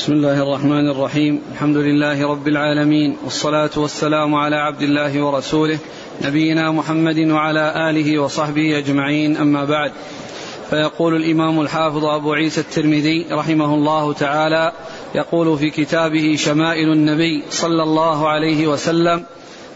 بسم الله الرحمن الرحيم. الحمد لله رب العالمين، والصلاة والسلام على عبد الله ورسوله نبينا محمد وعلى آله وصحبه أجمعين، أما بعد. فيقول الإمام الحافظ أبو عيسى الترمذي رحمه الله تعالى، يقول في كتابه شمائل النبي صلى الله عليه وسلم: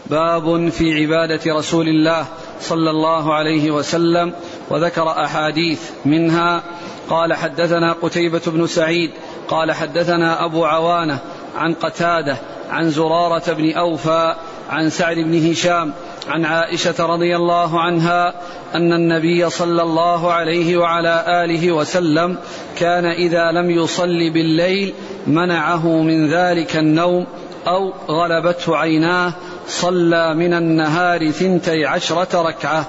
باب في عبادة رسول الله صلى الله عليه وسلم، وذكر أحاديث منها قال: حدثنا قتيبة بن سعيد قال: حدثنا أبو عوانة عن قتادة عن زرارة بن أوفا عن سعد بن هشام عن عائشة رضي الله عنها أن النبي صلى الله عليه وعلى آله وسلم كان إذا لم يصلي بالليل منعه من ذلك النوم أو غلبته عيناه، صلى من النهار 12 ركعة.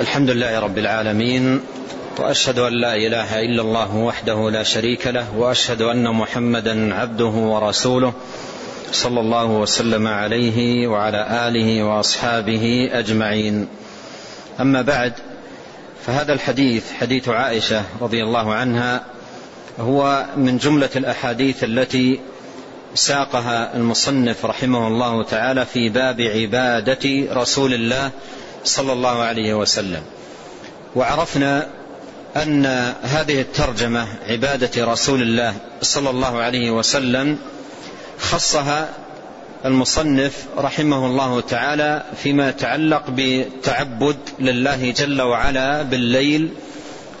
الحمد لله رب العالمين، وأشهد أن لا إله إلا الله وحده لا شريك له، وأشهد أن محمدا عبده ورسوله صلى الله وسلم عليه وعلى آله وأصحابه أجمعين. أما بعد، فهذا الحديث حديث عائشة رضي الله عنها هو من جملة الأحاديث التي ساقها المصنف رحمه الله تعالى في باب عبادة رسول الله صلى الله عليه وسلم. وعرفنا أن هذه الترجمة عبادة رسول الله صلى الله عليه وسلم خصها المصنف رحمه الله تعالى فيما يتعلق بالتعبد لله جل وعلا بالليل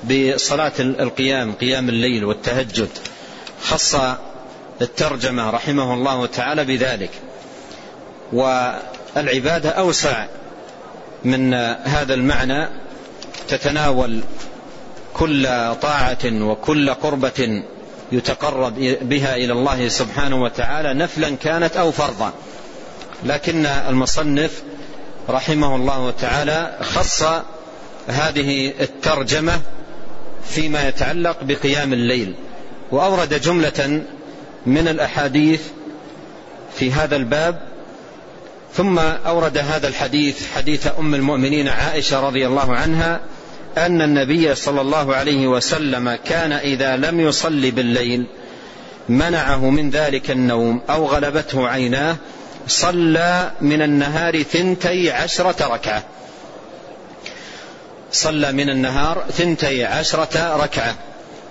بصلاة القيام، قيام الليل والتهجد، خص الترجمة رحمه الله تعالى بذلك. والعبادة أوسع من هذا المعنى، تتناول كل طاعة وكل قربة يتقرب بها إلى الله سبحانه وتعالى نفلا كانت أو فرضا، لكن المصنف رحمه الله تعالى خص هذه الترجمة فيما يتعلق بقيام الليل، وأورد جملة من الأحاديث في هذا الباب، ثم أورد هذا الحديث، حديث أم المؤمنين عائشة رضي الله عنها أن النبي صلى الله عليه وسلم كان إذا لم يصلي بالليل منعه من ذلك النوم أو غلبته عيناه، صلى من النهار 12 ركعة. صلى من النهار 12 ركعة،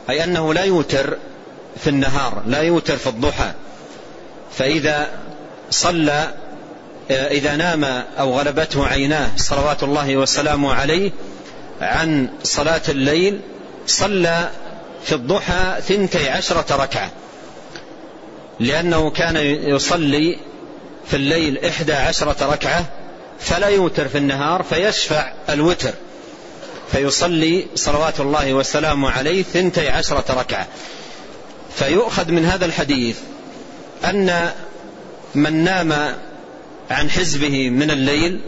أي أنه لا يوتر في النهار، لا يوتر في الضحى، فإذا صلى، إذا نام أو غلبته عيناه صلوات الله وسلامه عليه عن صلاة الليل، صلى في الضحى 12 ركعة، لأنه كان يصلي في الليل 11 ركعة، فلا يوتر في النهار فيشفع الوتر، فيصلي صلوات الله وسلامه عليه 12 ركعة. فيؤخذ من هذا الحديث أن من نام عن حزبه من الليل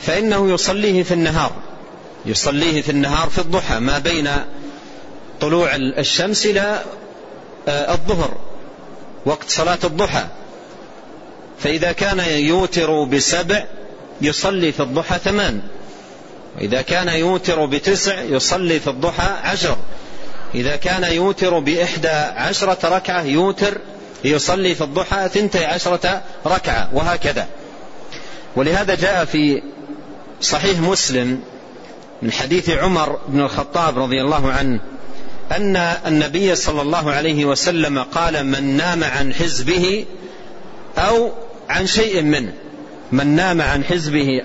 فإنه يصليه في النهار، يصليه في النهار في الضحى ما بين طلوع الشمس إلى الظهر، وقت صلاة الضحى. فإذا كان يوتر ب7 يصلي في الضحى 8، إذا كان يوتر ب9 يصلي في الضحى 10، إذا كان يوتر ب11 ركعة يوتر يصلي في الضحى 12 ركعة، وهكذا. ولهذا جاء في صحيح مسلم من حديث عمر بن الخطاب رضي الله عنه أن النبي صلى الله عليه وسلم قال: من نام عن حزبه أو عن شيء منه، من نام عن حزبه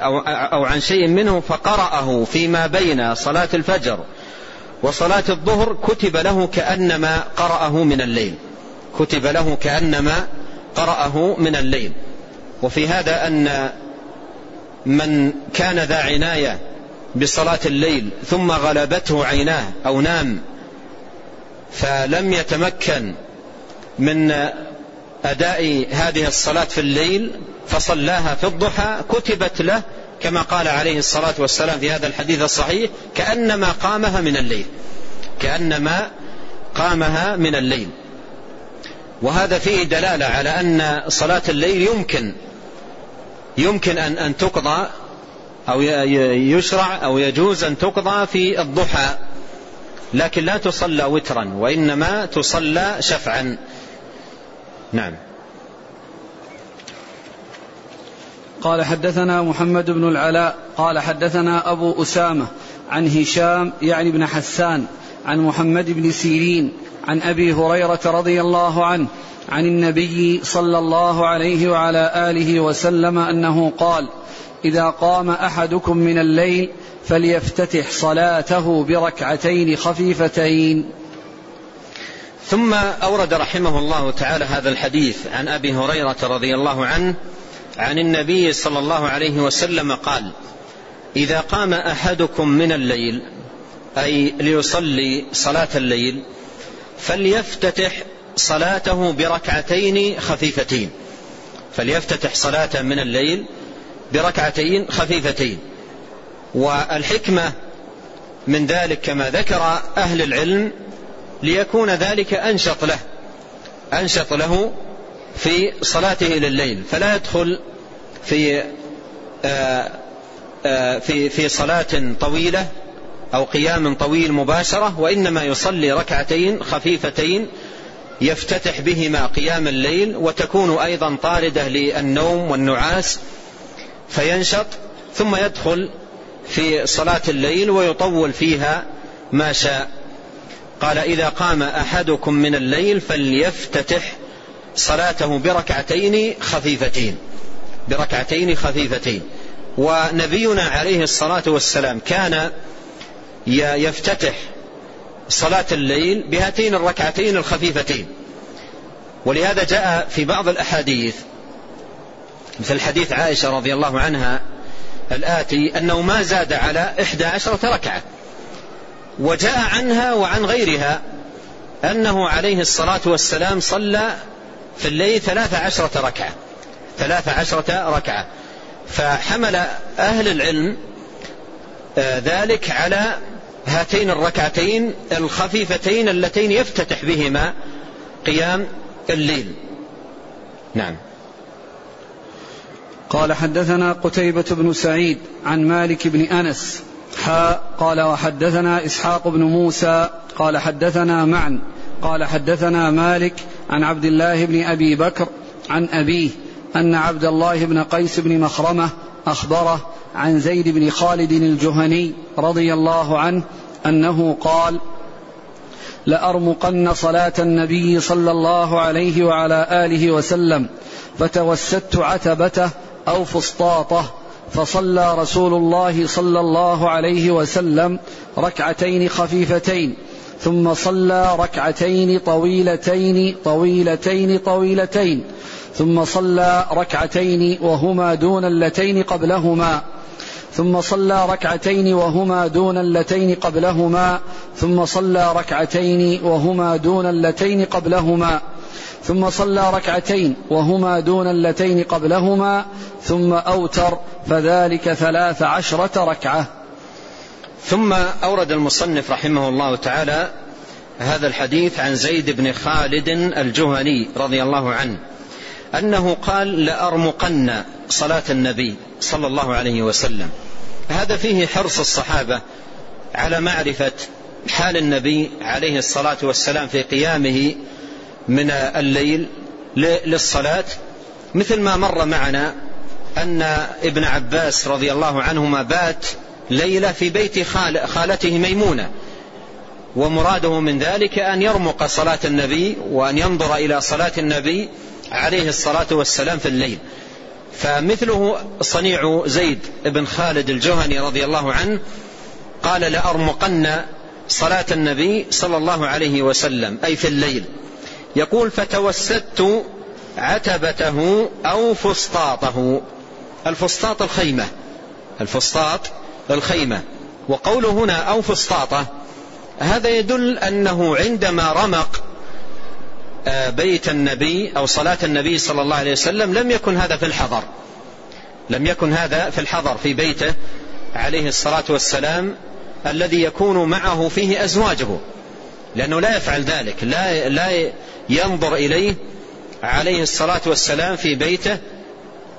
أو عن شيء منه فقرأه فيما بين صلاة الفجر وصلاة الظهر كتب له كأنما قرأه من الليل، كتب له كأنما قرأه من الليل. وفي هذا أن من كان ذا عناية بصلاة الليل ثم غلبته عيناه أو نام فلم يتمكن من أداء هذه الصلاة في الليل فصلاها في الضحى، كتبت له كما قال عليه الصلاة والسلام في هذا الحديث الصحيح كأنما قامها من الليل، كأنما قامها من الليل. وهذا فيه دلالة على أن صلاة الليل يمكن أن تقضى، أو يشرع أو يجوز أن تقضى في الضحى، لكن لا تصلى وترا وإنما تصلى شفعا. نعم. قال حدثنا محمد بن العلاء قال حدثنا أبو أسامة عن هشام يعني بن حسان عن محمد بن سيرين عن أبي هريرة رضي الله عنه عن النبي صلى الله عليه وعلى آله وسلم أنه قال: إذا قام أحدكم من الليل فليفتتح صلاته بركعتين خفيفتين. ثم أورد رحمه الله تعالى هذا الحديث عن أبي هريرة رضي الله عنه عن النبي صلى الله عليه وسلم قال: إذا قام أحدكم من الليل، أي ليصلي صلاة الليل، فليفتتح صلاته بركعتين خفيفتين، فليفتتح صلاة من الليل بركعتين خفيفتين. والحكمة من ذلك كما ذكر أهل العلم ليكون ذلك أنشط له في صلاته لليل، فلا يدخل في صلاة طويلة أو قيام طويل مباشرة، وإنما يصلي ركعتين خفيفتين يفتتح بهما قيام الليل، وتكون أيضا طاردة للنوم والنعاس فينشط، ثم يدخل في صلاة الليل ويطول فيها ما شاء. قال: إذا قام أحدكم من الليل فليفتتح صلاته بركعتين خفيفتين. ونبينا عليه الصلاة والسلام كان يفتتح صلاة الليل بهاتين الركعتين الخفيفتين، ولهذا جاء في بعض الأحاديث مثل حديث عائشة رضي الله عنها الآتي أنه ما زاد على 11 ركعة. وجاء عنها وعن غيرها أنه عليه الصلاة والسلام صلى في الليل 13 ركعة. فحمل أهل العلم ذلك على هاتين الركعتين الخفيفتين اللتين يفتتح بهما قيام الليل. نعم. قال حدثنا قتيبة بن سعيد عن مالك بن أنس قال وحدثنا إسحاق بن موسى قال حدثنا معن قال حدثنا مالك عن عبد الله بن أبي بكر عن أبيه أن عبد الله بن قيس بن مخرمة أخبره عن زيد بن خالد الجهني رضي الله عنه أنه قال: لأرمقن صلاة النبي صلى الله عليه وعلى آله وسلم فتوسدت عتبته أو فسطاطه، فصلى رسول الله صلى الله عليه وسلم ركعتين خفيفتين، ثم صلى ركعتين طويلتين، ثم صلى ركعتين وهما دون اللتين قبلهما، ثم صلى ركعتين وهما دون اللتين قبلهما، ثم صلى ركعتين وهما دون اللتين قبلهما، ثم صلى ركعتين وهما دون اللتين قبلهما، ثم أوتر، فذلك 13 ركعة. ثم أورد المصنف رحمه الله تعالى هذا الحديث عن زيد بن خالد الجهني رضي الله عنه أنه قال: لأرمقن صلاة النبي صلى الله عليه وسلم. هذا فيه حرص الصحابة على معرفة حال النبي عليه الصلاة والسلام في قيامه من الليل للصلاة، مثل ما مر معنا أن ابن عباس رضي الله عنهما بات ليلة في بيت خالته ميمونة، ومراده من ذلك أن يرمق صلاة النبي وأن ينظر إلى صلاة النبي عليه الصلاة والسلام في الليل. فمثله صنيع زيد بن خالد الجهني رضي الله عنه، قال: لأرمقن صلاة النبي صلى الله عليه وسلم، أي في الليل. يقول: فتوسدت عتبته أو فسطاطه. الفسطاط الخيمة. وقوله هنا أو فسطاطه، هذا يدل أنه عندما رمق بيت النبي أو صلاة النبي صلى الله عليه وسلم لم يكن هذا في الحضر في بيته عليه الصلاة والسلام الذي يكون معه فيه أزواجه، لأنه لا يفعل ذلك، لا ينظر إليه عليه الصلاة والسلام في بيته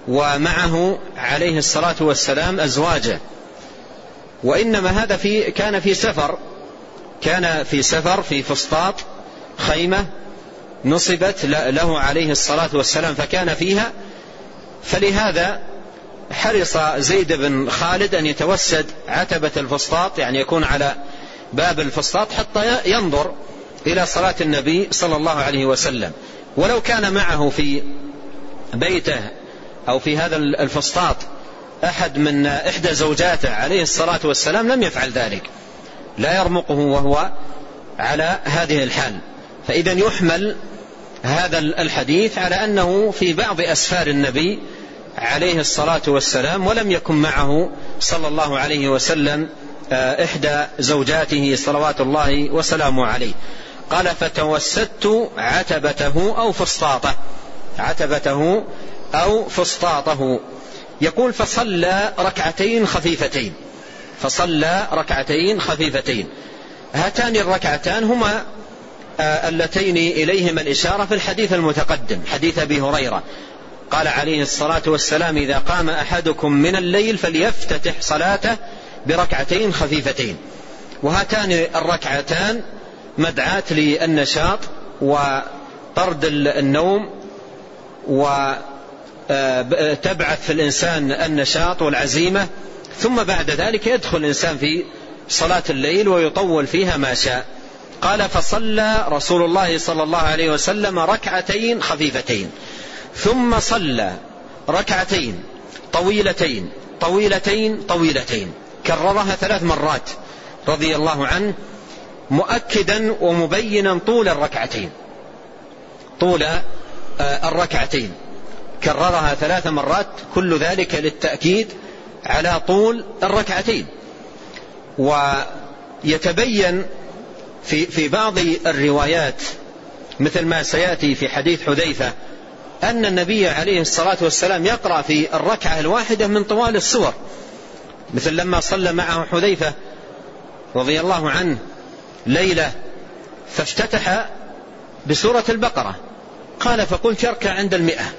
ومعه عليه الصلاة والسلام أزواجه، وإنما هذا كان في سفر كان في سفر في فسطاط خيمة نصبت له عليه الصلاة والسلام فكان فيها، فلهذا حرص زيد بن خالد أن يتوسد عتبة الفسطاط، يعني يكون على باب الفسطاط حتى ينظر إلى صلاة النبي صلى الله عليه وسلم، ولو كان معه في بيته أو في هذا الفسطاط أحد من إحدى زوجاته عليه الصلاة والسلام لم يفعل ذلك، لا يرمقه وهو على هذه الحال. فإذا يحمل هذا الحديث على أنه في بعض أسفار النبي عليه الصلاة والسلام، ولم يكن معه صلى الله عليه وسلم إحدى زوجاته صلوات الله وسلامه عليه. قال فتوسدت عتبته أو فسطاطه، عتبته أو فسطاطه. يقول فصلى ركعتين خفيفتين، فصلى ركعتين خفيفتين. هاتان الركعتان هما اللتين إليهما الإشارة في الحديث المتقدم، حديث أبي هريرة قال عليه الصلاة والسلام إذا قام أحدكم من الليل فليفتتح صلاته بركعتين خفيفتين. وهاتان الركعتان مدعات للنشاط وطرد النوم، وتبعث في الإنسان النشاط والعزيمة، ثم بعد ذلك يدخل الإنسان في صلاة الليل ويطول فيها ما شاء. قال فصلى رسول الله صلى الله عليه وسلم ركعتين خفيفتين، ثم صلى ركعتين طويلتين طويلتين طويلتين، كررها 3 مرات رضي الله عنه، مؤكدا ومبينا طول الركعتين، طول الركعتين كررها 3 مرات، كل ذلك للتأكيد على طول الركعتين. ويتبين في بعض الروايات مثل ما سيأتي في حديث حذيفة أن النبي عليه الصلاة والسلام يقرأ في الركعة الواحدة من طوال السور، مثل لما صلى معه حذيفة رضي الله عنه ليلة فافتتح بسورة البقرة، قال فقلت يركع عند 100،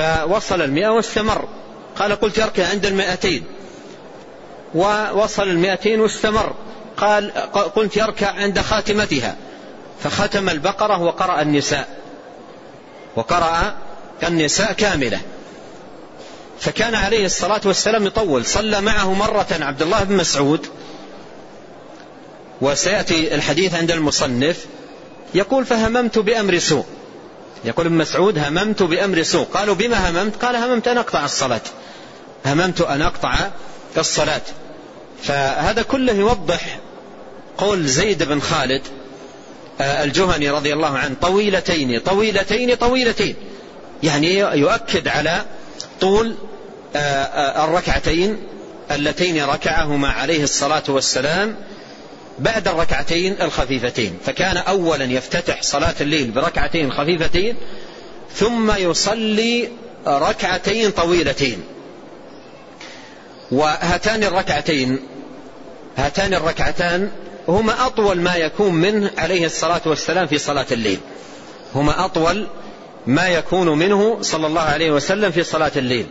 فوصل 100 واستمر، قال قلت يركع عند 200 ووصل 200 واستمر، قال قلت يركع عند خاتمتها، فختم البقرة وقرأ النساء، وقرأ النساء كاملة. فكان عليه الصلاة والسلام يطول. صلى معه مرة عبد الله بن مسعود، وسيأتي الحديث عند المصنف، يقول فهممت بأمر سوء، يقول ابن مسعود هممت بأمر سوء، قالوا بما هممت؟ قال هممت أن أقطع الصلاة، هممت أن أقطع الصلاة. فهذا كله يوضح قول زيد بن خالد الجهني رضي الله عنه طويلتين طويلتين طويلتين، يعني يؤكد على طول الركعتين اللتين ركعهما عليه الصلاة والسلام بعد الركعتين الخفيفتين. فكان أولا يفتتح صلاة الليل بركعتين خفيفتين، ثم يصلي ركعتين طويلتين. وهاتان الركعتين، هاتان الركعتان هما أطول ما يكون منه عليه الصلاة والسلام في صلاة الليل، هما أطول ما يكون منه صلى الله عليه وسلم في صلاة الليل،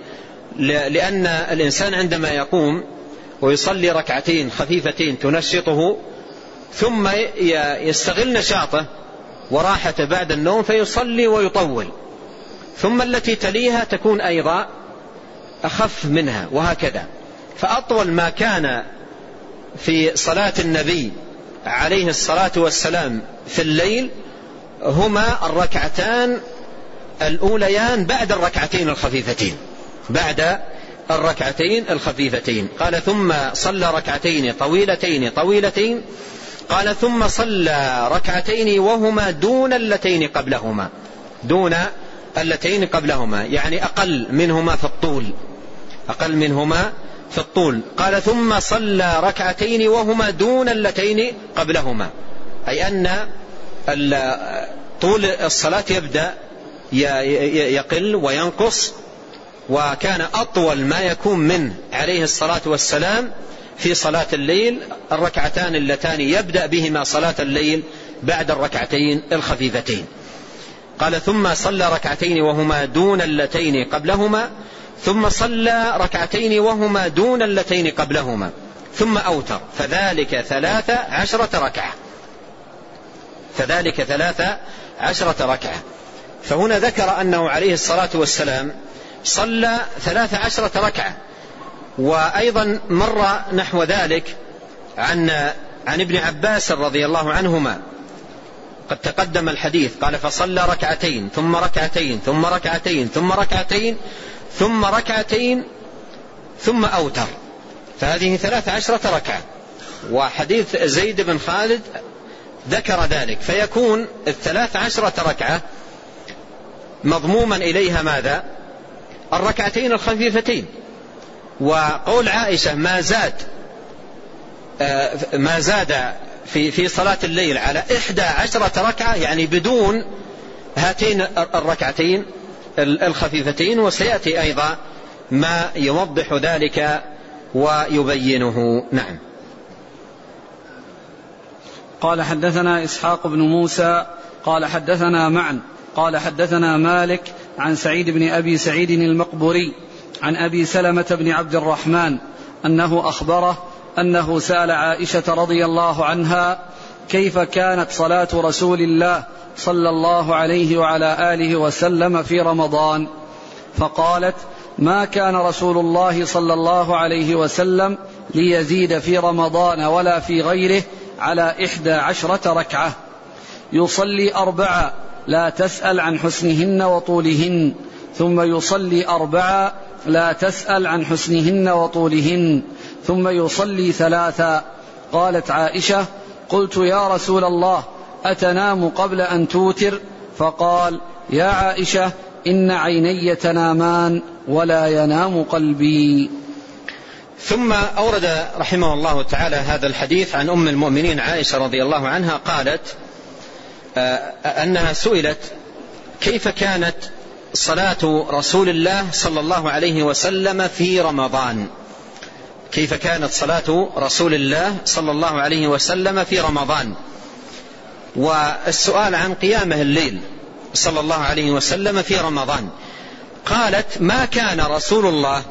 لأن الإنسان عندما يقوم ويصلي ركعتين خفيفتين تنشطه، ثم يستغل نشاطه وراحة بعد النوم فيصلي ويطول، ثم التي تليها تكون أيضا أخف منها، وهكذا. فأطول ما كان في صلاة النبي عليه الصلاة والسلام في الليل هما الركعتان الأوليان بعد الركعتين الخفيفتين، بعد الركعتين الخفيفتين. قال ثم صلى ركعتين طويلتين طويلتين. قال ثم صلى ركعتين وهما دون اللتين قبلهما، دون اللتين قبلهما، يعني أقل منهما في الطول، أقل منهما في الطول. قال ثم صلى ركعتين وهما دون اللتين قبلهما، أي أن طول الصلاة يبدأ يقل وينقص، وكان أطول ما يكون منه عليه الصلاة والسلام في صلاة الليل الركعتان اللتان يبدأ بهما صلاة الليل بعد الركعتين الخفيفتين. قال ثم صلى ركعتين وهما دون اللتين قبلهما، ثم صلى ركعتين وهما دون اللتين قبلهما، ثم أوتر، فذلك 13 ركعة، فذلك 13 ركعة. فهنا ذكر أنه عليه الصلاة والسلام صلى 13 ركعة، وأيضا مر نحو ذلك عن ابن عباس رضي الله عنهما قد تقدم الحديث، قال فصلى ركعتين ثم ركعتين ثم ركعتين ثم ركعتين ثم ركعتين ثم أوتر، فهذه 13 ركعة. وحديث زيد بن خالد ذكر ذلك، فيكون 13 ركعة مضموما إليها ماذا؟ الركعتين الخفيفتين. وقول عائشة ما زاد في صلاة الليل على 11 ركعة، يعني بدون هاتين الركعتين الخفيفتين. وسيأتي أيضا ما يوضح ذلك ويبينه. نعم. قال حدثنا إسحاق بن موسى قال حدثنا معن قال حدثنا مالك عن سعيد بن أبي سعيد المقبوري عن أبي سلمة بن عبد الرحمن أنه أخبره أنه سأل عائشة رضي الله عنها كيف كانت صلاة رسول الله صلى الله عليه وعلى آله وسلم في رمضان، فقالت ما كان رسول الله صلى الله عليه وسلم ليزيد في رمضان ولا في غيره على 11 ركعة، يصلي 4 لا تسأل عن حسنهن وطولهن، ثم يصلي 4 لا تسأل عن حسنهن وطولهن، ثم يصلي 3. قالت عائشة قلت يا رسول الله أتنام قبل أن توتر؟ فقال يا عائشة إن عيني تنامان ولا ينام قلبي. ثم أورد رحمه الله تعالى هذا الحديث عن أم المؤمنين عائشة رضي الله عنها قالت أنها سئلت كيف كانت صلاة رسول الله صلى الله عليه وسلم في رمضان، كيف كانت صلاة رسول الله صلى الله عليه وسلم في رمضان، والسؤال عن قيامه الليل صلى الله عليه وسلم في رمضان. قالت ما كان رسول الله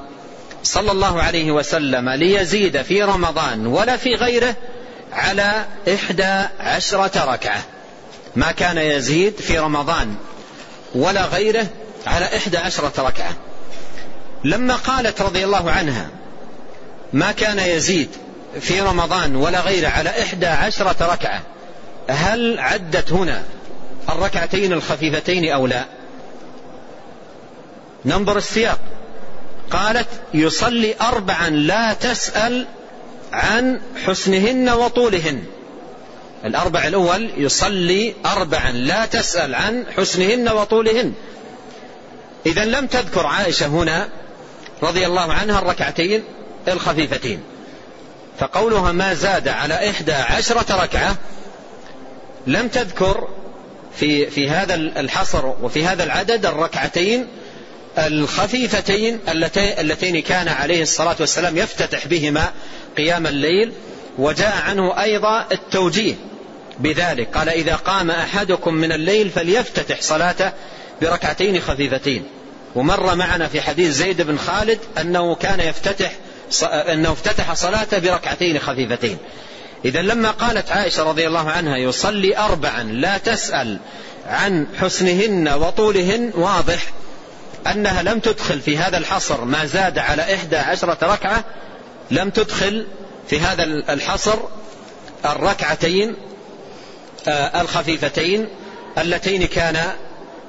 صلى الله عليه وسلم ليزيد في رمضان ولا في غيره على 11 ركعة، ما كان يزيد في رمضان ولا غيره على 11 ركعة. لما قالت رضي الله عنها ما كان يزيد في رمضان ولا غيره على 11 ركعة، هل عدت هنا الركعتين الخفيفتين أو لا؟ ننظر السياق. قالت يصلي 4 لا تسأل عن حسنهن وطولهن، الأربع الأول يصلي 4 لا تسأل عن حسنهن وطولهن. إذن لم تذكر عائشة هنا رضي الله عنها الركعتين الخفيفتين، فقولها ما زاد على 11 ركعة لم تذكر في هذا الحصر وفي هذا العدد الركعتين الخفيفتين اللتين كان عليه الصلاة والسلام يفتتح بهما قيام الليل. وجاء عنه أيضا التوجيه بذلك، قال إذا قام أحدكم من الليل فليفتتح صلاته بركعتين خفيفتين. ومر معنا في حديث زيد بن خالد أنه افتتح صلاته بركعتين خفيفتين. إذن لما قالت عائشة رضي الله عنها يصلي 4 لا تسأل عن حسنهن وطولهن، واضح أنها لم تدخل في هذا الحصر ما زاد على 11 ركعة، لم تدخل في هذا الحصر الركعتين الخفيفتين اللتين كان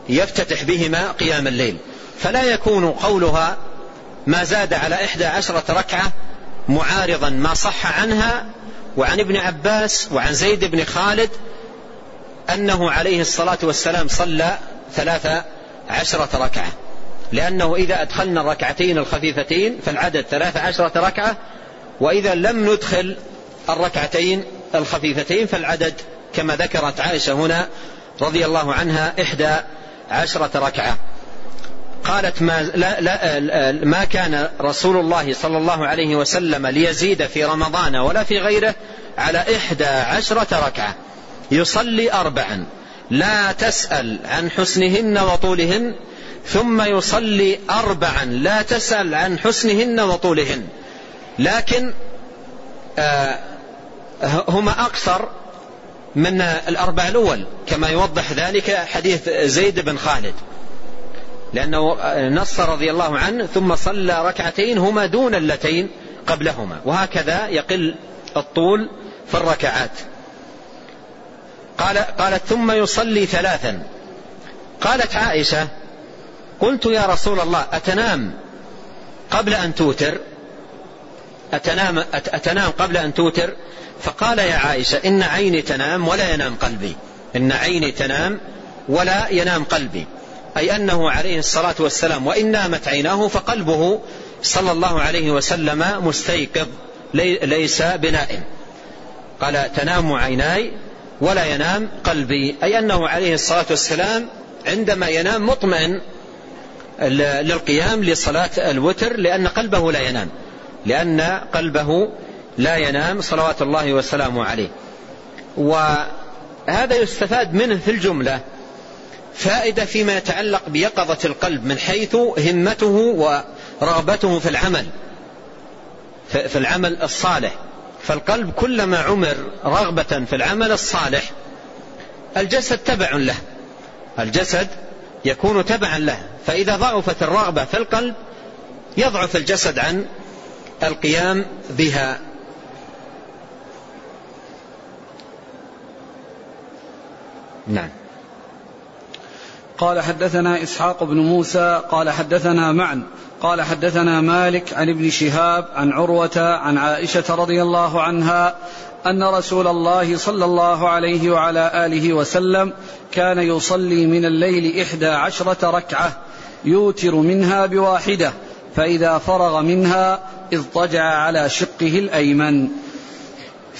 يفتتح بهما قيام الليل. فلا يكون قولها ما زاد على 11 ركعة معارضا ما صح عنها وعن ابن عباس وعن زيد بن خالد أنه عليه الصلاة والسلام صلى 13 ركعة، لأنه إذا أدخلنا الركعتين الخفيفتين فالعدد 13 ركعة، وإذا لم ندخل الركعتين الخفيفتين فالعدد كما ذكرت عائشة هنا رضي الله عنها 11 ركعة. قالت ما كان رسول الله صلى الله عليه وسلم ليزيد في رمضان ولا في غيره على 11 ركعة، يصلي 4 لا تسأل عن حسنهن وطولهن، ثم يصلي 4 لا تسأل عن حسنهن وطولهن. لكن هم أقصر من الأربع الأول كما يوضح ذلك حديث زيد بن خالد، لأنه نص رضي الله عنه ثم صلى ركعتين هما دون اللتين قبلهما، وهكذا يقل الطول في الركعات. قالت ثم يصلي ثلاثا. قالت عائشة: قلت يا رسول الله أتنام قبل أن توتر؟ أتنام قبل أن توتر؟ فقال يا عائشة: إن عيني تنام ولا ينام قلبي، إن عيني تنام ولا ينام قلبي، أي أنه عليه الصلاة والسلام وإن نامت عيناه فقلبه صلى الله عليه وسلم مستيقظ ليس بنائم. قال: تنام عيناي ولا ينام قلبي، أي أنه عليه الصلاة والسلام عندما ينام مطمئن للقيام لصلاة الوتر، لأن قلبه لا ينام، صلوات الله وسلامه عليه. وهذا يستفاد منه في الجملة فائدة فيما يتعلق بيقظة القلب من حيث همته ورغبته في العمل الصالح. فالقلب كلما عمر رغبة في العمل الصالح الجسد تبع له، الجسد يكون تبعا له، فإذا ضعفت الرغبة في القلب يضعف الجسد عن القيام بها. نعم. قال: حدثنا إسحاق بن موسى قال حدثنا معن قال حدثنا مالك عن ابن شهاب عن عروة عن عائشة رضي الله عنها أن رسول الله صلى الله عليه وعلى آله وسلم كان يصلي من الليل 11 ركعة يوتر منها بواحدة، فإذا فرغ منها اضطجع على شقه الأيمن.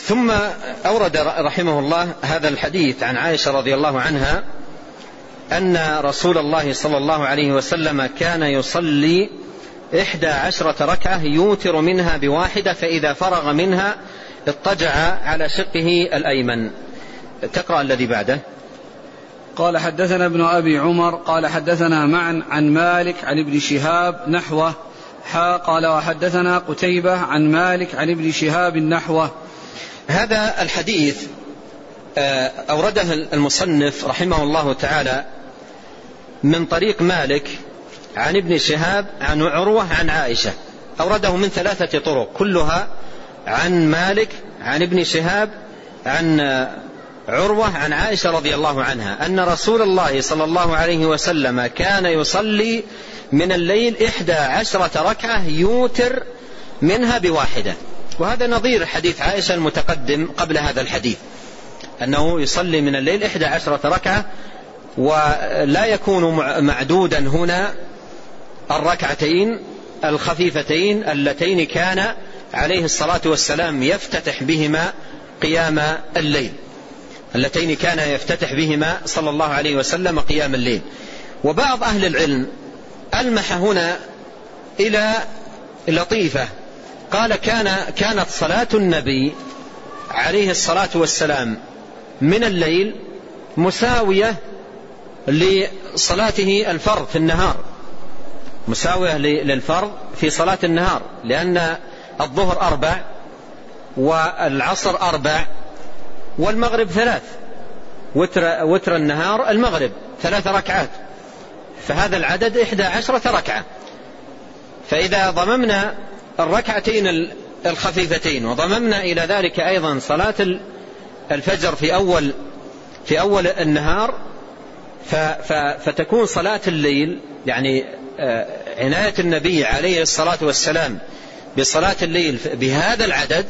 ثم أورد رحمه الله هذا الحديث عن عائشة رضي الله عنها أن رسول الله صلى الله عليه وسلم كان يصلي 11 ركعة يوتر منها بواحدة، فإذا فرغ منها اضطجع على شقه الأيمن. تقرأ الذي بعده. قال: حدثنا ابن أبي عمر قال حدثنا معن عن مالك عن ابن شهاب نحوه. قال: وحدثنا قتيبة عن مالك عن ابن شهاب نحوه. هذا الحديث أورده المصنف رحمه الله تعالى من طريق مالك عن ابن شهاب عن عروة عن عائشة، أورده من 3 طرق كلها عن مالك عن ابن شهاب عن عروة عن عائشة رضي الله عنها أن رسول الله صلى الله عليه وسلم كان يصلي من الليل 11 ركعة يوتر منها بواحدة. وهذا نظير حديث عائشة المتقدم قبل هذا الحديث، أنه يصلي من الليل 11 ركعة، ولا يكون معدودا هنا الركعتين الخفيفتين اللتين كان عليه الصلاة والسلام يفتتح بهما قيام الليل، اللتين كان يفتتح بهما صلى الله عليه وسلم قيام الليل. وبعض أهل العلم ألمح هنا إلى لطيفة، قال: كانت صلاة النبي عليه الصلاة والسلام من الليل مساوية لصلاته الفرض في النهار، مساوية للفرض في صلاة النهار، لأن الظهر 4 والعصر 4 والمغرب 3، وتر النهار المغرب 3 ركعات، فهذا العدد 11 ركعة. فإذا ضممنا الركعتين الخفيفتين وضممنا إلى ذلك أيضا صلاة الفجر في أول النهار، فتكون صلاة الليل، يعني عناية النبي عليه الصلاة والسلام بصلاة الليل بهذا العدد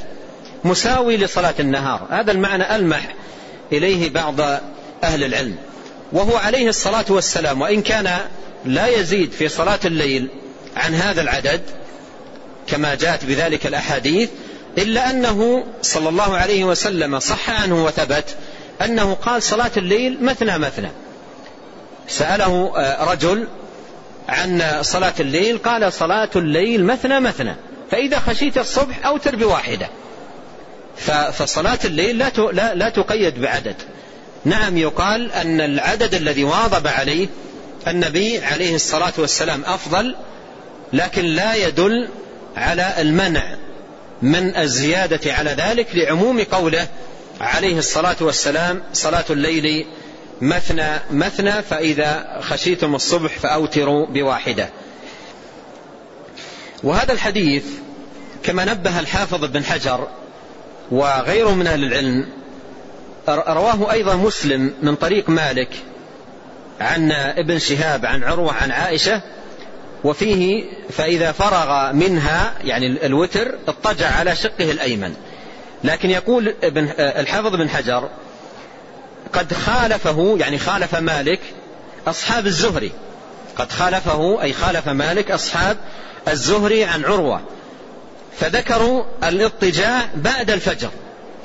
مساوي لصلاة النهار. هذا المعنى ألمح إليه بعض أهل العلم، وهو عليه الصلاة والسلام وإن كان لا يزيد في صلاة الليل عن هذا العدد كما جاءت بذلك الأحاديث، إلا أنه صلى الله عليه وسلم صح عنه وثبت أنه قال: صلاة الليل مثنى مثنى. سأله رجل عن صلاة الليل قال: صلاة الليل مثنى مثنى، فإذا خشيت الصبح أوتر بواحدة. فصلاة الليل لا تقيد بعدد. نعم، يقال أن العدد الذي واظب عليه النبي عليه الصلاة والسلام أفضل، لكن لا يدل على المنع من الزيادة على ذلك لعموم قوله عليه الصلاة والسلام صلاة الليل مثنى مثنى فإذا خشيتم الصبح فأوتروا بواحدة. وهذا الحديث كما نبه الحافظ بن حجر وغيره من أهل العلم رواه أيضا مسلم من طريق مالك عن ابن شهاب عن عروة عن عائشة، وفيه فإذا فرغ منها يعني الوتر اضطجع على شقه الأيمن. لكن يقول الحافظ بن حجر قد خالفه، يعني خالف مالك أصحاب الزهري، قد خالفه أي خالف مالك أصحاب الزهري عن عروة، فذكروا الاضطجاع بعد الفجر،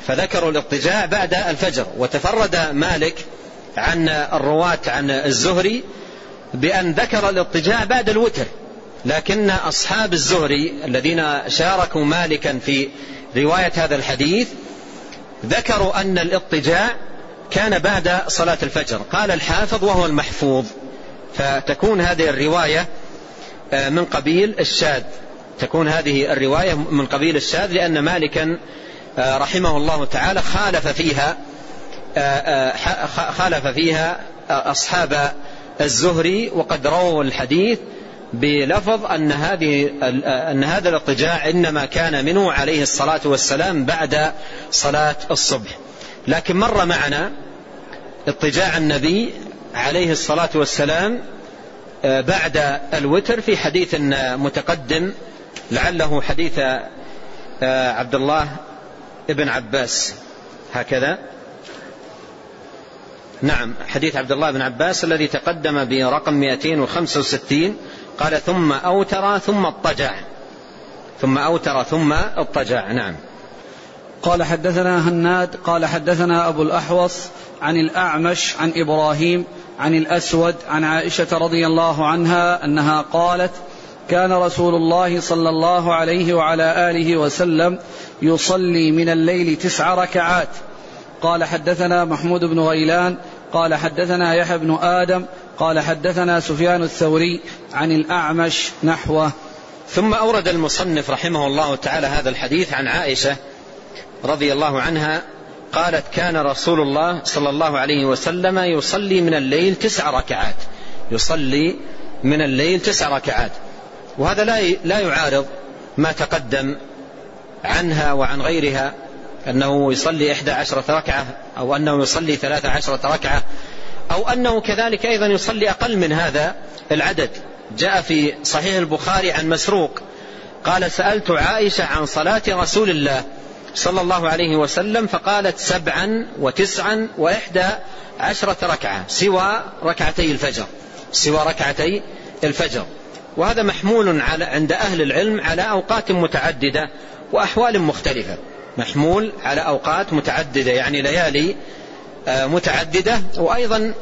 فذكروا الاضطجاع بعد الفجر. وتفرد مالك عن الرواة عن الزهري بأن ذكر الاضطجاع بعد الوتر، لكن أصحاب الزهري الذين شاركوا مالكا في رواية هذا الحديث ذكروا أن الاضطجاع كان بعد صلاة الفجر. قال الحافظ وهو المحفوظ، فتكون هذه الرواية من قبيل الشاذ، تكون هذه الرواية من قبيل الشاذ، لأن مالكا رحمه الله تعالى خالف فيها أصحاب الزهري، وقد رووا الحديث بلفظ أن هذا الاضطجاع إنما كان منه عليه الصلاة والسلام بعد صلاة الصبح. لكن مر معنا اضطجاع النبي عليه الصلاة والسلام بعد الوتر في حديث متقدم، لعله حديث عبد الله ابن عباس هكذا، نعم حديث عبد الله بن عباس الذي تقدم برقم 265، قال ثم أوتر ثم اضطجع، ثم أوتر ثم اضطجع. نعم. قال حدثنا هناد قال حدثنا أبو الأحوص عن الأعمش عن إبراهيم عن الأسود عن عائشة رضي الله عنها أنها قالت كان رسول الله صلى الله عليه وعلى آله وسلم يصلي من الليل 9 ركعات. قال حدثنا محمود بن غيلان قال حدثنا يحيى بن آدم قال حدثنا سفيان الثوري عن الأعمش نحوه. ثم أورد المصنف رحمه الله تعالى هذا الحديث عن عائشة رضي الله عنها قالت كان رسول الله صلى الله عليه وسلم يصلي من الليل 9 ركعات، يصلي من الليل 9 ركعات. وهذا لا يعارض ما تقدم عنها وعن غيرها أنه يصلي 11 ركعة، أو أنه يصلي 13 ركعة، أو أنه كذلك أيضا يصلي أقل من هذا العدد. جاء في صحيح البخاري عن مسروق قال سألت عائشة عن صلاة رسول الله صلى الله عليه وسلم فقالت 7 و9 و11 ركعة سوى ركعتي الفجر، سوى ركعتي الفجر. وهذا محمول عند أهل العلم على أوقات متعددة وأحوال مختلفة، محمول على أوقات متعددة يعني ليالي متعددة، وأيضا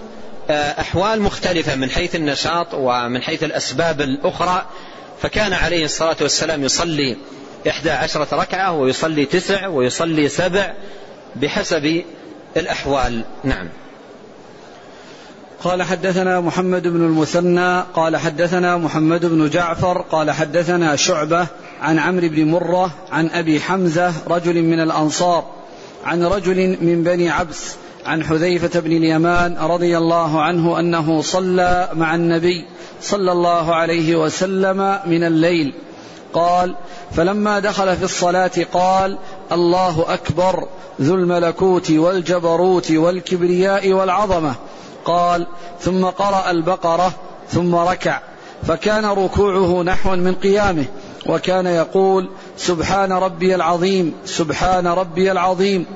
أحوال مختلفة من حيث النشاط ومن حيث الأسباب الأخرى. فكان عليه الصلاة والسلام يصلي 11 ركعة ويصلي 9 ويصلي 7 بحسب الأحوال. نعم. قال حدثنا محمد بن المثنى قال حدثنا محمد بن جعفر قال حدثنا شعبة عن عمرو بن مرة عن أبي حمزة رجل من الأنصار عن رجل من بني عبس عن حذيفة بن اليمان رضي الله عنه أنه صلى مع النبي صلى الله عليه وسلم من الليل. قال فلما دخل في الصلاة قال الله أكبر ذو الملكوت والجبروت والكبرياء والعظمة. قال ثم قرأ البقرة ثم ركع، فكان ركوعه نحو من قيامه، وكان يقول سبحان ربي العظيم سبحان ربي العظيم،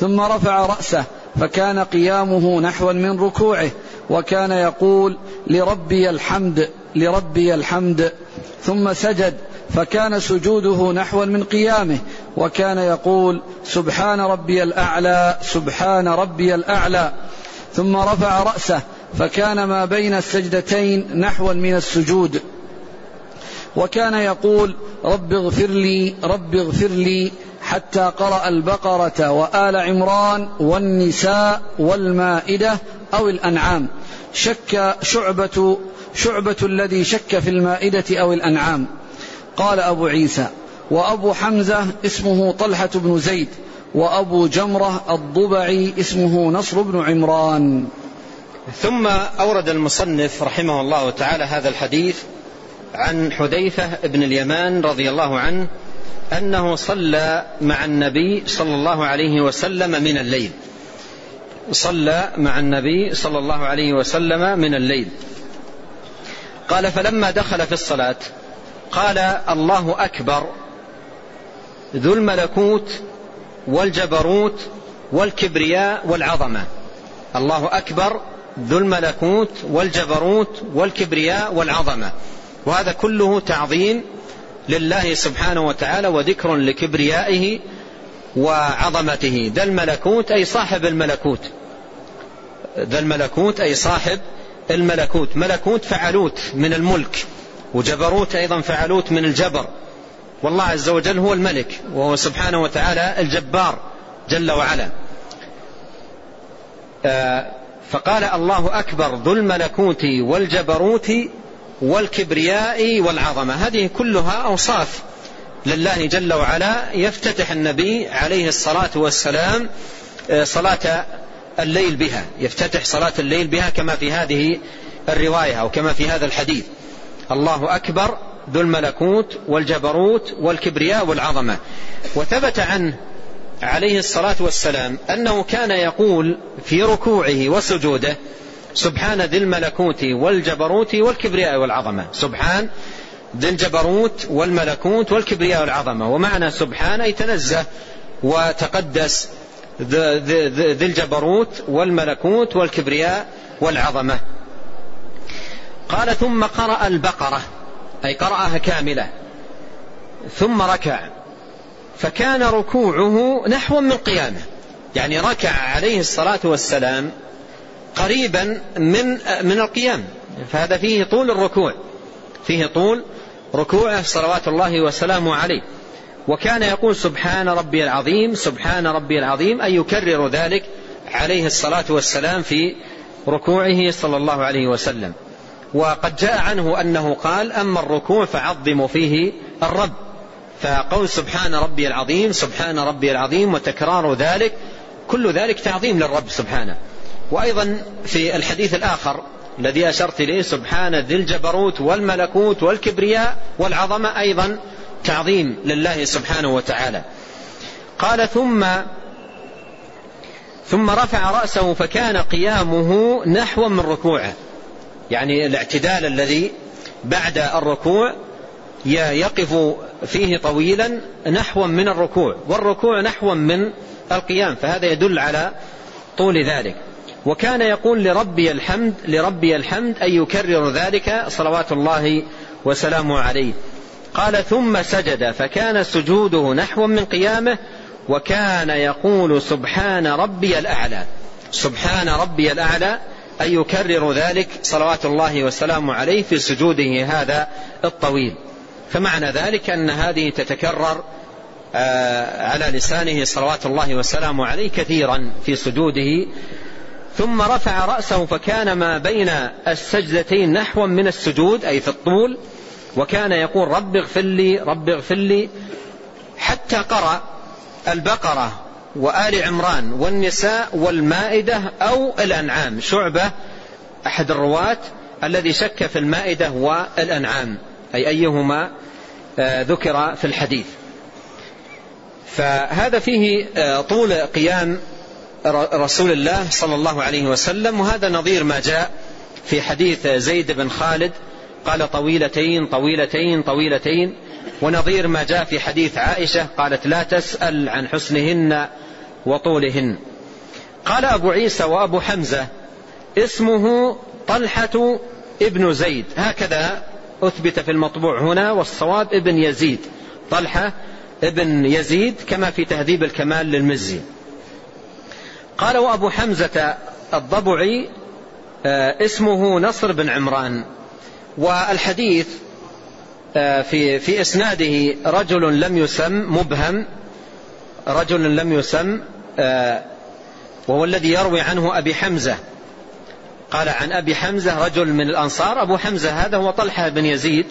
ثم رفع رأسه فكان قيامه نحو من ركوعه، وكان يقول لربي الحمد لربي الحمد، ثم سجد فكان سجوده نحو من قيامه، وكان يقول سبحان ربي الأعلى سبحان ربي الأعلى، ثم رفع رأسه فكان ما بين السجدتين نحو من السجود، وكان يقول رب اغفر لي رب اغفر لي، حتى قرأ البقرة وآل عمران والنساء والمائدة أو الأنعام. شك شعبة الذي شك في المائدة أو الأنعام. قال أبو عيسى وأبو حمزة اسمه طلحة بن زيد، وأبو جمرة الضبعي اسمه نصر بن عمران. ثم أورد المصنف رحمه الله تعالى هذا الحديث عن حذيفة بن اليمان رضي الله عنه أنه صلى مع النبي صلى الله عليه وسلم من الليل، صلى مع النبي صلى الله عليه وسلم من الليل. قال: فلما دخل في الصلاة قال: الله أكبر، ذو الملكوت والجبروت والكبرياء والعظمة. الله أكبر ذو الملكوت والجبروت والكبرياء والعظمة، وهذا كله تعظيم لله سبحانه وتعالى وذكر لكبريائه وعظمته. ذا الملكوت أي صاحب الملكوت، ذا الملكوت أي صاحب الملكوت. ملكوت فعلوت من الملك، وجبروت أيضا فعلوت من الجبر، والله عز وجل هو الملك وهو سبحانه وتعالى الجبار جل وعلا. فقال: الله أكبر ذو الملكوت والجبروت والكبرياء والعظمة. هذه كلها أوصاف لله جل وعلا يفتتح النبي عليه الصلاة والسلام صلاة الليل بها، يفتتح صلاة الليل بها كما في هذه الرواية أو كما في هذا الحديث: الله أكبر ذو الملكوت والجبروت والكبرياء والعظمة. وثبت عنه عليه الصلاة والسلام أنه كان يقول في ركوعه وسجوده: سبحان ذي الملكوت والجبروت والكبرياء والعظمة. سبحان ذي الجبروت والملكوت والكبرياء والعظمة. ومعنى سبحان أي تنزه وتقدس ذي الجبروت والملكوت والكبرياء والعظمة. قال: ثم قرأ البقرة أي قرأها كاملة، ثم ركع، فكان ركوعه نحو من قيامه، يعني ركع عليه الصلاة والسلام قريبا من القيام، فهذا فيه طول الركوع، فيه طول ركوعه صلوات الله وسلامه عليه. وكان يقول: سبحان ربي العظيم، سبحان ربي العظيم، أي يكرر ذلك عليه الصلاة والسلام في ركوعه صلى الله عليه وسلم. وقد جاء عنه أنه قال: أما الركوع فعظم فيه الرب، فقول سبحان ربي العظيم، سبحان ربي العظيم، وتكرار ذلك، كل ذلك تعظيم للرب سبحانه. وأيضا في الحديث الآخر الذي أشرت إليه: سبحان ذي الجبروت والملكوت والكبرياء والعظمة، أيضا تعظيم لله سبحانه وتعالى. قال: ثم رفع رأسه فكان قيامه نحو من ركوعه، يعني الاعتدال الذي بعد الركوع يقف فيه طويلا نحو من الركوع، والركوع نحو من القيام، فهذا يدل على طول ذلك. وكان يقول: لربي الحمد، لربي الحمد، أي يكرر ذلك صلوات الله وسلامه عليه. قال: ثم سجد فكان سجوده نحو من قيامه، وكان يقول: سبحان ربي الأعلى، سبحان ربي الأعلى، أي يكرر ذلك صلوات الله وسلامه عليه في سجوده هذا الطويل. فمعنى ذلك أن هذه تتكرر على لسانه صلوات الله وسلامه عليه كثيرا في سجوده. ثم رفع رأسه فكان ما بين السجدتين نحو من السجود، أي في الطول، وكان يقول: رب اغفر لي، رب اغفر لي، حتى قرأ البقرة وآل عمران والنساء والمائدة أو الأنعام. شعبة أحد الرواة الذي شك في المائدة والأنعام أي أيهما ذكر في الحديث. فهذا فيه طول قيام رسول الله صلى الله عليه وسلم، وهذا نظير ما جاء في حديث زيد بن خالد قال: طويلتين طويلتين طويلتين، ونظير ما جاء في حديث عائشة قالت: لا تسأل عن حسنهن وطولهن. قال أبو عيسى: وأبو حمزة اسمه طلحة ابن زيد، هكذا أثبت في المطبوع هنا، والصواب ابن يزيد، طلحة ابن يزيد كما في تهذيب الكمال للمزي. قال: وأبو حمزة الضبعي اسمه نصر بن عمران. والحديث في إسناده رجل لم يسم مبهم، رجل لم يسم، وهو الذي يروي عنه أبي حمزة، قال عن أبي حمزة رجل من الأنصار. أبو حمزة هذا هو طلحة بن يزيد،